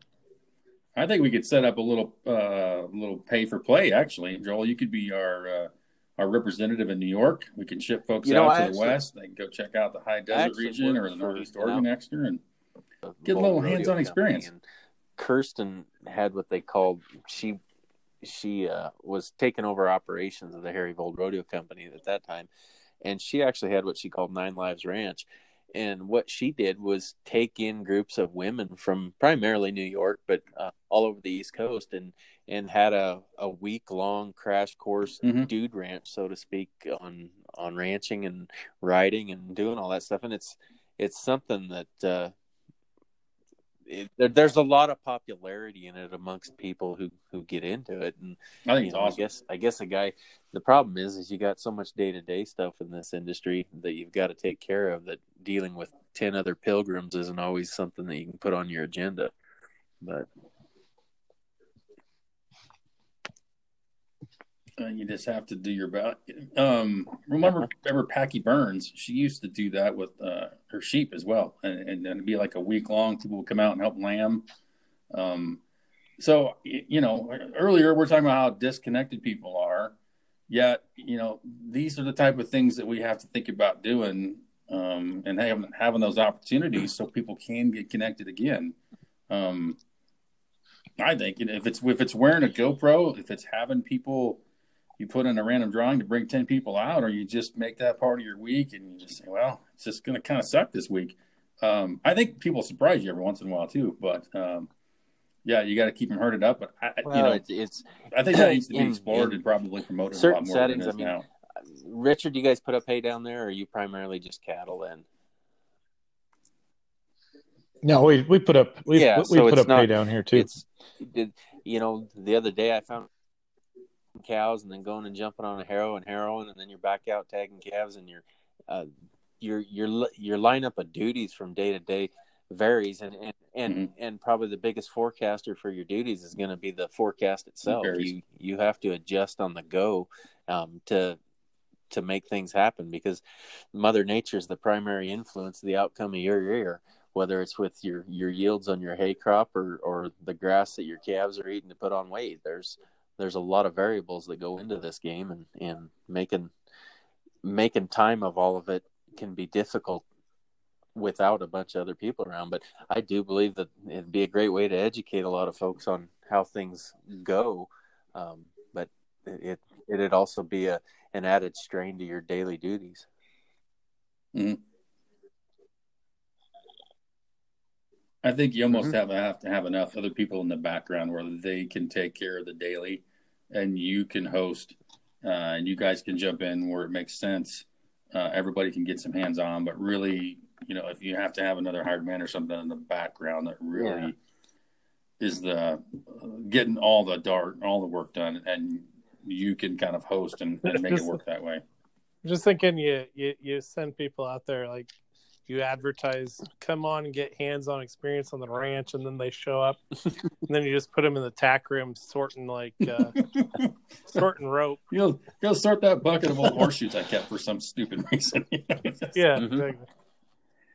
I think we could set up a little uh, little pay for play. Actually, Joel, you could be our uh, our representative in New York. We can ship folks you know, out I to actually, the West. They can go check out the High Desert region or the Northeast Oregon extra and get a little hands-on experience. And... Kirsten had what they called she she uh, was taking over operations of the Harry Vold Rodeo Company at that time, and she actually had what she called Nine Lives Ranch, and what she did was take in groups of women from primarily New York, but uh, all over the East Coast, and and had a, a week long crash course mm-hmm. dude ranch, so to speak, on on ranching and riding and doing all that stuff, and it's it's something that. Uh, It, there's a lot of popularity in it amongst people who, who get into it, and I think it's know, awesome. I guess I guess a guy. The problem is, is you got so much day to day stuff in this industry that you've got to take care of. That dealing with ten other pilgrims isn't always something that you can put on your agenda. But uh, you just have to do your best. Um, remember, remember Packy Burns? She used to do that with uh, her sheep as well, and, and, and it'd be like a week long. People would come out and help lamb. Um, so you know, earlier we're talking about how disconnected people are. Yet, you know, these are the type of things that we have to think about doing, um, and having having those opportunities so people can get connected again. Um, I think if it's if it's wearing a GoPro, if it's having people you put in a random drawing to bring ten people out, or you just make that part of your week and you just say, well, it's just going to kind of suck this week. Um, I think people surprise you every once in a while too, but um, yeah, you got to keep them herded up. But I, well, you know, it's, it's I think that needs to be explored in, in and probably promoted a lot more settings, than it is I mean, now. Richard, do you guys put up hay down there, or are you primarily just cattle then? No, we we put up we yeah, we, we so put up not, hay down here too. It's, you know, the other day I found cows, and then going and jumping on a harrow and harrowing, and then you're back out tagging calves, and your uh, your your your lineup of duties from day to day varies, and and and, mm-hmm. and probably the biggest forecaster for your duties is going to be the forecast itself. It you you have to adjust on the go um, to. to make things happen, because Mother Nature is the primary influence of the outcome of your year, whether it's with your, your yields on your hay crop or, or the grass that your calves are eating to put on weight. There's, there's a lot of variables that go into this game, and, and making, making time of all of it can be difficult without a bunch of other people around. But I do believe that it'd be a great way to educate a lot of folks on how things go. Um, but it, it'd also be a, an added strain to your daily duties. Mm-hmm. I think you almost mm-hmm. have, have to have enough other people in the background where they can take care of the daily, and you can host, uh, and you guys can jump in where it makes sense. Uh, everybody can get some hands on, but really, you know, if you have to have another hired man or something in the background that really yeah. is the uh, getting all the dart, all the work done, and you can kind of host and, and make just, it work that way. I'm just thinking you, you, you send people out there, like you advertise, come on and get hands-on experience on the ranch. And then they show up and then you just put them in the tack room, sorting like, uh, sorting rope. You'll, you'll sort that bucket of old horseshoes I kept for some stupid reason. You know, just, yeah. Mm-hmm. Exactly.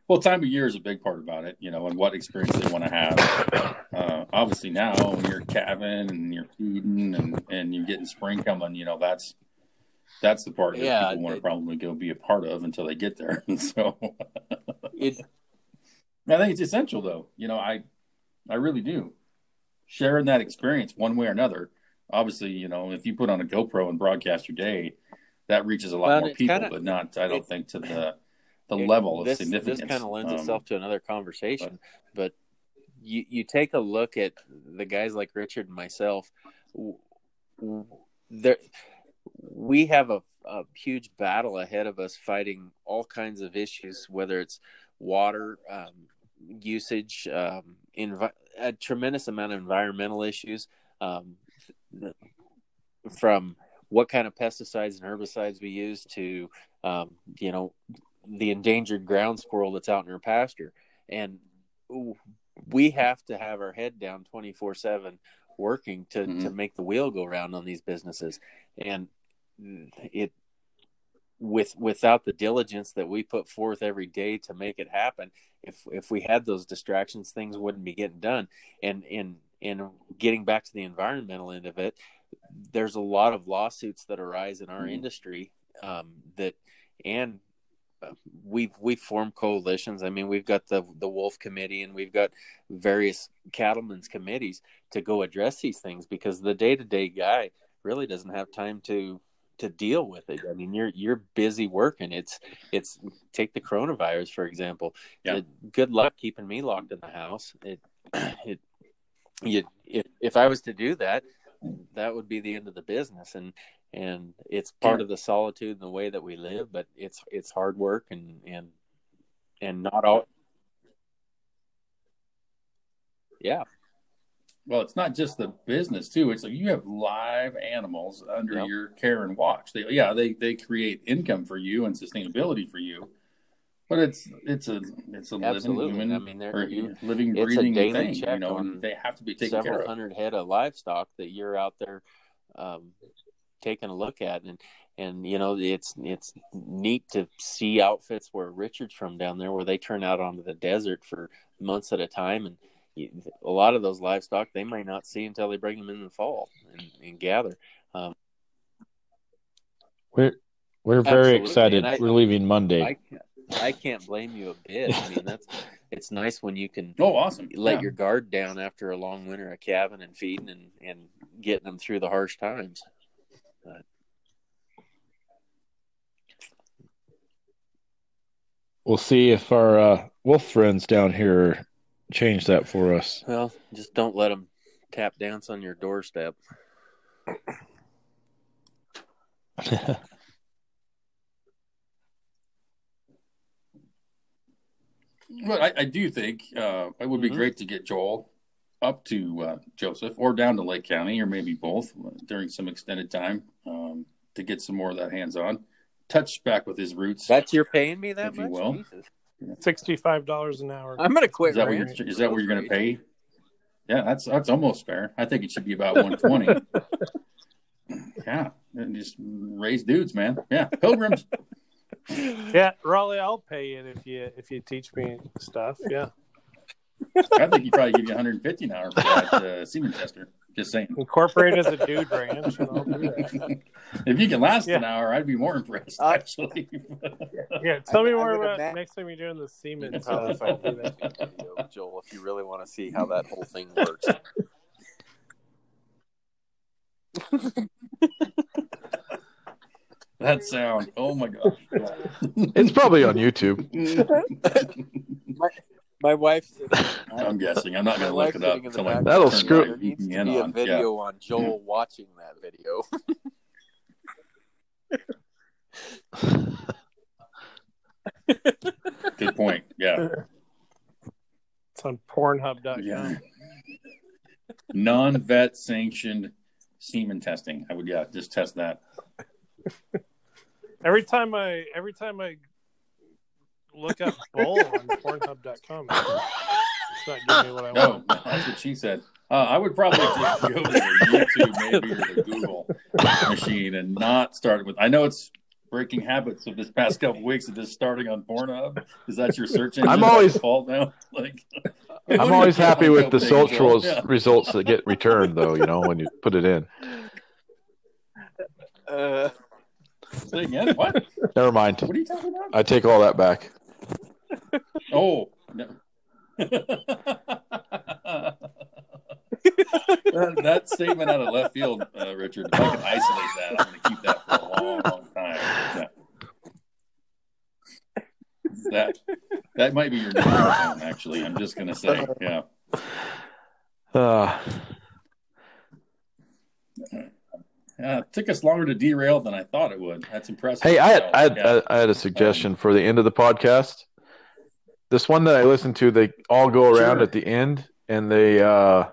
Well, time of year is a big part about it, you know, and what experience they want to have. Uh, obviously now when you're calving and you're feeding and, and you're getting spring coming, you know, that's, that's the part that yeah, people want to probably go be a part of until they get there. And so it, I think it's essential though. You know, I, I really do. Sharing that experience one way or another. Obviously, you know, if you put on a GoPro and broadcast your day, that reaches a lot well, more people, kinda, but not, I don't it, think to the, the it, level of this, significance. This kind of lends um, itself to another conversation, but, but you, you take a look at the guys like Richard and myself. There, we have a, a huge battle ahead of us fighting all kinds of issues, whether it's water um, usage, um, envi- a tremendous amount of environmental issues, um, from what kind of pesticides and herbicides we use to, um, you know, the endangered ground squirrel that's out in your pasture. And we have to have our head down twenty-four seven working to, mm-hmm. to make the wheel go round on these businesses. And it, with, without the diligence that we put forth every day to make it happen, if, if we had those distractions, things wouldn't be getting done. And, and, and getting back to the environmental end of it, there's a lot of lawsuits that arise in our mm-hmm. industry um, that, and, we've we've formed coalitions. I mean, we've got the the wolf committee, and we've got various cattlemen's committees to go address these things, because the day-to-day guy really doesn't have time to to deal with it. I mean, you're you're busy working. It's it's take the coronavirus, for example. Yeah. It, good luck keeping me locked in the house. It it you, if if I was to do that, that would be the end of the business. And And it's part of the solitude and the way that we live, but it's it's hard work and and, and not all. Yeah. Well, it's not just the business too. It's like you have live animals under yep. your care and watch. They, yeah, they they create income for you and sustainability for you. But it's it's a it's a Absolutely. living human. I mean, they're you, living, breathing it's a daily thing. Check you know, on and they have to be taken care of. Several hundred head of livestock that you're out there. Um, taking a look at and and you know it's it's neat to see outfits where Richard's from down there where they turn out onto the desert for months at a time, and you, a lot of those livestock they might not see until they bring them in the fall and, and gather. Um, we're we're very absolutely. excited. I, we're leaving Monday. I, I can't blame you a bit. I mean that's it's nice when you can oh, awesome. let yeah. your guard down after a long winter of calving and feeding and, and getting them through the harsh times. But... We'll see if our uh, wolf friends down here change that for us. Well, just don't let them tap dance on your doorstep. But I, I do think uh, it would be mm-hmm. great to get Joel up to uh, Joseph or down to Lake County or maybe both during some extended time um, to get some more of that hands-on. Touch back with his roots. That's you're paying me that if much? You will. sixty-five dollars an hour. I'm going to quit. Is that, right? what, you're, is that what you're going to pay? Yeah, that's that's almost fair. I think it should be about one twenty. Yeah, and just raise dudes, man. Yeah, pilgrims. Yeah, Raleigh, I'll pay it if you if you teach me stuff. Yeah, I think he probably give you one hundred fifty dollars an hour for that uh, semen tester. Just saying. Incorporate as a dude ranch. And I'll do that. If you can last yeah. an hour, I'd be more impressed. Uh, actually, yeah. Tell I, me more about imagine. next time you're doing the semen test. If I do that video, Joel, if you really want to see how that whole thing works. That sound. Oh my gosh. It's probably on YouTube. my, my wife's sitting, I'm guessing. I'm not going to look it up. Until I that'll screw it. There needs to be a video yeah. on Joel watching that video. Good point. Yeah. It's on Pornhub dot com. Yeah. Non-vet sanctioned semen testing. I would, yeah, just test that. Every time I every time I look up bowl on Pornhub dot com, it's not giving me what I no, want. No, that's what she said. Uh, I would probably just go to the YouTube, maybe, or the Google machine and not start with. I know it's breaking habits of this past couple weeks of just starting on Pornhub. Is that your search engine? I'm always fault now. Like I'm always happy with the social yeah. results that get returned, though. You know, when you put it in. Uh, say again? What? Never mind. What are you talking about? I take all that back. Oh, no. That statement out of left field, uh, Richard. If I can isolate that, I'm going to keep that for a long, long time. That that might be your new time, actually. I'm just going to say, yeah. Uh. Uh, it took us longer to derail than I thought it would. That's impressive. Hey, I had, so, I, had yeah. I, I had a suggestion um, for the end of the podcast. This one that I listened to, they all go around sure. at the end, and they uh,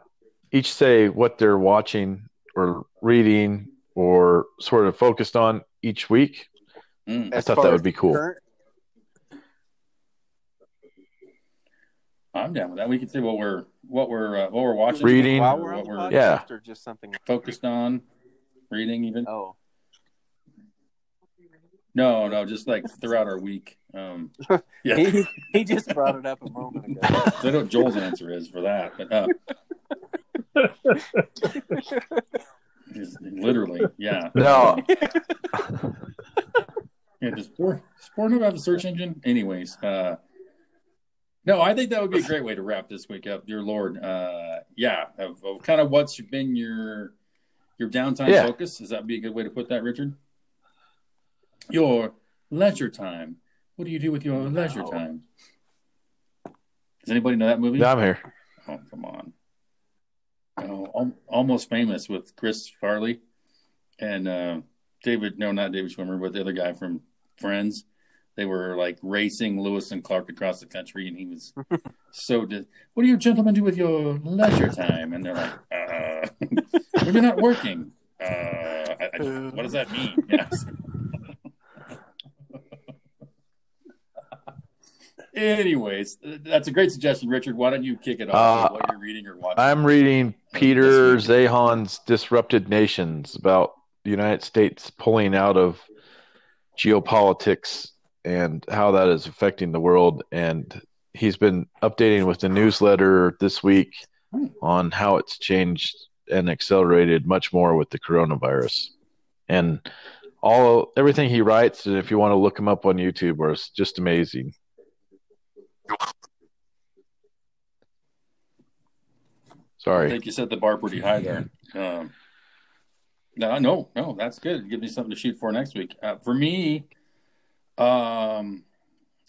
each say what they're watching or reading or sort of focused on each week. Mm. I as thought that would be cool. Current... I'm down with that. We can say what we're what we're uh, what we're watching, reading, while we're what we're yeah, or just something focused on. Reading even? Oh. No, no, just like throughout our week. Um, yeah. he, he just brought it up a moment ago. I don't know what Joel's answer is for that. But uh, just literally, yeah. No. Yeah, does Pornhub have a search engine? Anyways, uh, no, I think that would be a great way to wrap this week up. Dear Lord, uh, yeah, of, of kind of what's been your... Your downtime yeah. focus, does that be a good way to put that, Richard? Your leisure time. What do you do with your leisure time? Does anybody know that movie? Yeah, I'm here. Oh, come on. Oh, Almost Famous with Chris Farley and uh, David, no, not David Schwimmer, but the other guy from Friends. They were like racing Lewis and Clark across the country, and he was so. Dis- what do you gentlemen do with your leisure time? And they're like, uh, "We're not working." Uh, I, I, what does that mean? Yes. Anyways, that's a great suggestion, Richard. Why don't you kick it off? Uh, what you're reading or watching? I'm reading Peter Zahan's "Disrupted Nations" about the United States pulling out of geopolitics and how that is affecting the world. And he's been updating with the newsletter this week on how it's changed and accelerated much more with the coronavirus. And all everything he writes, and if you want to look him up on YouTube, it's just amazing. Sorry. I think you set the bar pretty high there. Um, no, no, no, that's good. Give me something to shoot for next week. Uh, for me, um,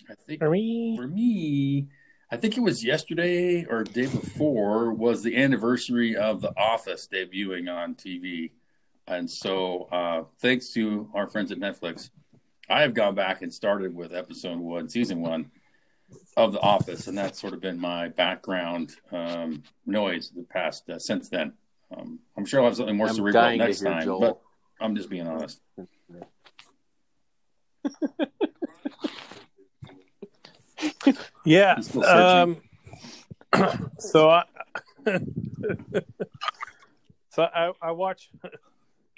I think for me, for me, I think it was yesterday or the day before was the anniversary of The Office debuting on T V. And so, uh, thanks to our friends at Netflix, I have gone back and started with episode one, season one of The Office, and that's sort of been my background um, noise the past uh, since then. Um, I'm sure I'll have something more I'm cerebral next hear, time, Joel. But I'm just being honest. Yeah. Um, so I, so I, I watch.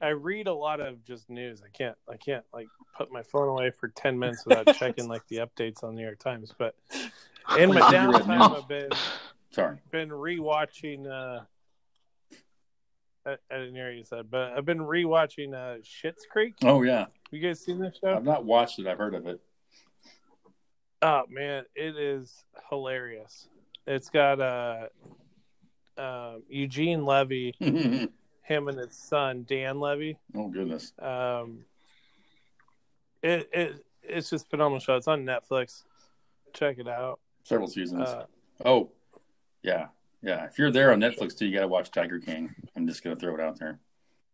I read a lot of just news. I can't, I can't like put my phone away for ten minutes without checking like the updates on the New York Times. But in my downtime, I've been sorry, been rewatching. Uh, I, I didn't hear what you said, but I've been rewatching uh, Schitt's Creek. Oh yeah, you guys seen this show? I've not watched it. I've heard of it. Oh man, it is hilarious. It's got uh, uh, Eugene Levy. Him and his son, Dan Levy. Oh, goodness. Um, it it It's just a phenomenal show. It's on Netflix. Check it out. Several seasons. Uh, oh, yeah. Yeah. If you're there on Netflix, too, you got to watch Tiger King. I'm just going to throw it out there.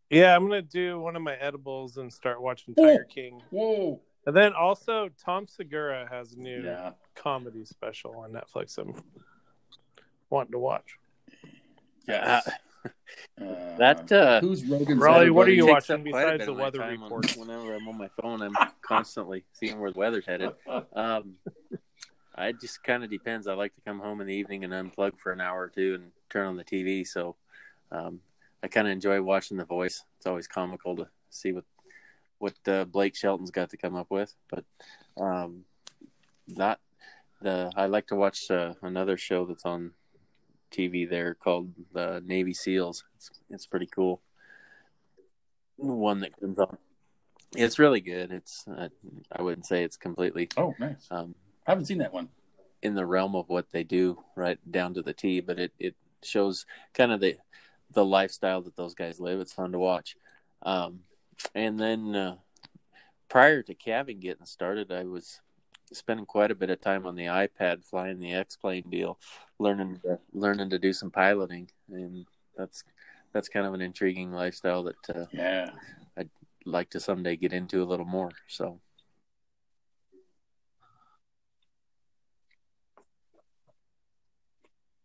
Yeah, I'm going to do one of my edibles and start watching Tiger Whoa. King. Whoa. And then also, Tom Segura has a new yeah. comedy special on Netflix I'm wanting to watch. Yeah. Uh, Uh, that uh, who's Rogan? Raleigh, what are you watching besides the weather report? Whenever I'm on my phone, I'm constantly seeing where the weather's headed. Um, it just kind of depends. I like to come home in the evening and unplug for an hour or two and turn on the T V. So um, I kind of enjoy watching The Voice. It's always comical to see what what uh, Blake Shelton's got to come up with. But um, not the. I like to watch uh, another show that's on T V there called the Navy SEALs. It's, it's pretty cool. The one that comes on, it's really good. It's uh, I wouldn't say it's completely. Oh, nice. Um, I haven't seen that one. In the realm of what they do, right down to the T, but it, it shows kind of the the lifestyle that those guys live. It's fun to watch. Um, and then uh, prior to calving getting started, I was spending quite a bit of time on the iPad flying the X-plane deal, learning to, learning to do some piloting, and that's that's kind of an intriguing lifestyle that uh, yeah I'd like to someday get into a little more. So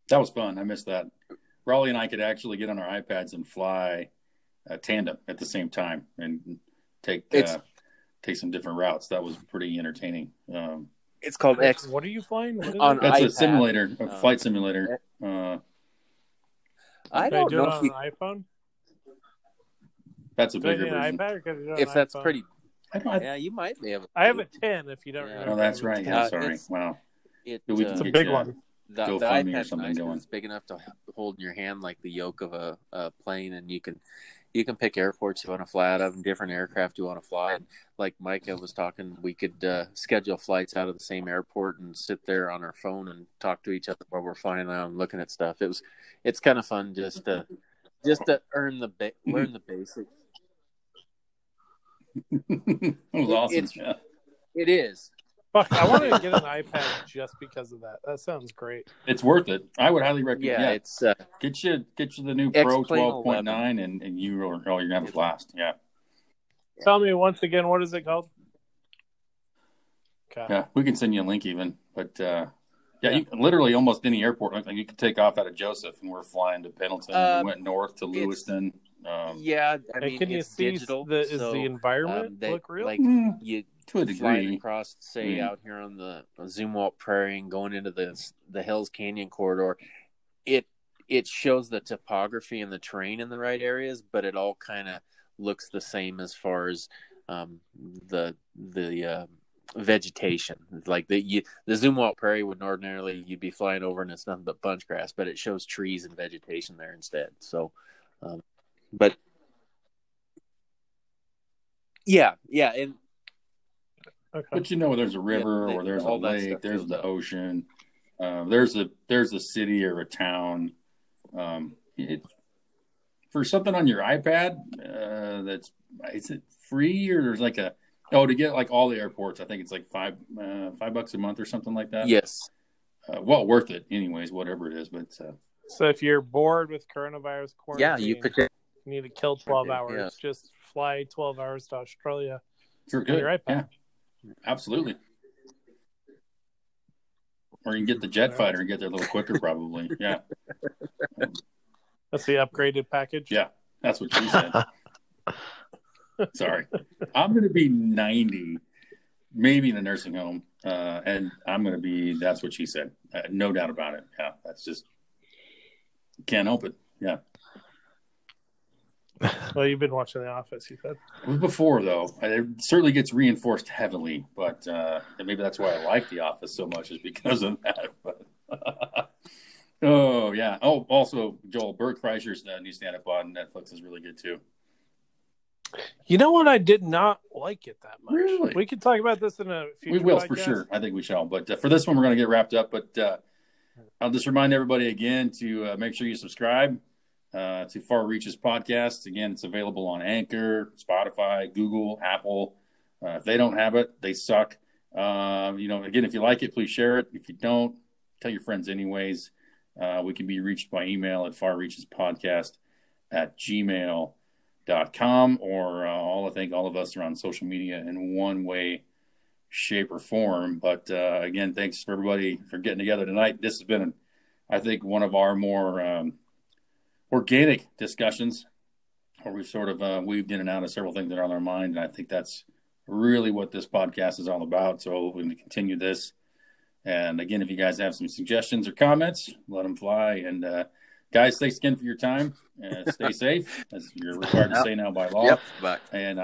that was fun. I missed that. Raleigh and I could actually get on our iPads and fly uh, tandem at the same time and take uh, take some different routes. That was pretty entertaining. Um, it's called X. What are you flying? On That's iPad. A simulator, a uh, flight simulator. Uh, I don't do know. It on an iPhone? That's a do bigger version. If that's iPhone? Pretty. I don't, I, yeah, you might be able to. I have a ten if you don't yeah. remember. Oh, that's right. Yeah, uh, sorry. It's, wow. It, uh, it's a big uh, one. The, the iPad something going. It's big enough to hold in your hand like the yoke of a, a plane, and you can you can pick airports you want to fly out of and different aircraft you want to fly. And like Micah was talking, we could uh, schedule flights out of the same airport and sit there on our phone and talk to each other while we're flying out and looking at stuff. It was, it's kind of fun just to just to earn the ba- learn the basics. That was awesome. It's, yeah. It is. Fuck, I wanted to get an iPad just because of that. That sounds great. It's worth it. I would highly recommend. Yeah, yeah. It's uh, get you get you the new X-Plane Pro twelve point nine, and, and you are oh, you're gonna have a blast. Yeah. Tell me once again, what is it called? Okay. Yeah, we can send you a link even, but uh, yeah, yeah. You, literally almost any airport. Like you could take off out of Joseph, and we're flying to Pendleton. Um, and we went north to Lewiston. Um, yeah, I mean, can you it's see digital, the, is so, the environment um, they, look real? Like mm, you to a degree, flying across, say, mm. out here on the Zumwalt prairie and going into the the Hills Canyon corridor, it it shows the topography and the terrain in the right areas, but it all kind of looks the same as far as um, the the uh, vegetation. Like the you, the Zumwalt prairie would ordinarily you'd be flying over and it's nothing but bunch grass, but it shows trees and vegetation there instead. So. Um, But yeah, yeah, and okay. But you know, there's a river, yeah, they, or there's a lake, there's the ocean, uh, there's a there's a city or a town. Um, it, for something on your iPad, uh, that's, is it free or there's like a, oh, to get like all the airports, I think it's like five, uh, five bucks a month or something like that. Yes. Uh, well, worth it anyways, whatever it is. But uh, so if you're bored with coronavirus quarantine, yeah, you, could... you need to kill twelve hours, yeah. Just fly twelve hours to Australia. Sure, good. Your iPad. Yeah. Absolutely. Or you can get the jet fighter and get there a little quicker, probably. Yeah. That's the upgraded package. Yeah, that's what she said. Sorry. I'm going to be ninety, maybe in a nursing home, uh, and I'm going to be, that's what she said. Uh, no doubt about it. Yeah, that's just, can't help it. Yeah. Well, you've been watching The Office, you said. It was before, though. It certainly gets reinforced heavily, but uh, and maybe that's why I like The Office so much, is because of that. But, oh, yeah. Oh, also, Joel, Bert Kreischer's new stand-up on Netflix is really good, too. You know what? I did not like it that much. Really? We could talk about this in a future We will, podcast. For sure. I think we shall. But uh, for this one, we're going to get wrapped up. But uh, I'll just remind everybody again to uh, make sure you subscribe. Uh, to Far Reaches podcast. Again, it's available on Anchor, Spotify, Google, Apple. Uh, if they don't have it, they suck. Uh, you know, again, if you like it, please share it. If you don't, tell your friends anyways. Uh, we can be reached by email at farreachespodcast at gmail dot com, or uh, all I think all of us are on social media in one way, shape, or form. But uh, again, thanks for everybody for getting together tonight. This has been, I think, one of our more um, organic discussions, where we've sort of uh, weaved in and out of several things that are on our mind, and I think that's really what this podcast is all about. So we're going to continue this. And again, if you guys have some suggestions or comments, let them fly. And uh, guys, thanks again for your time. Uh, stay safe, as you're required to say now by law. Yep, and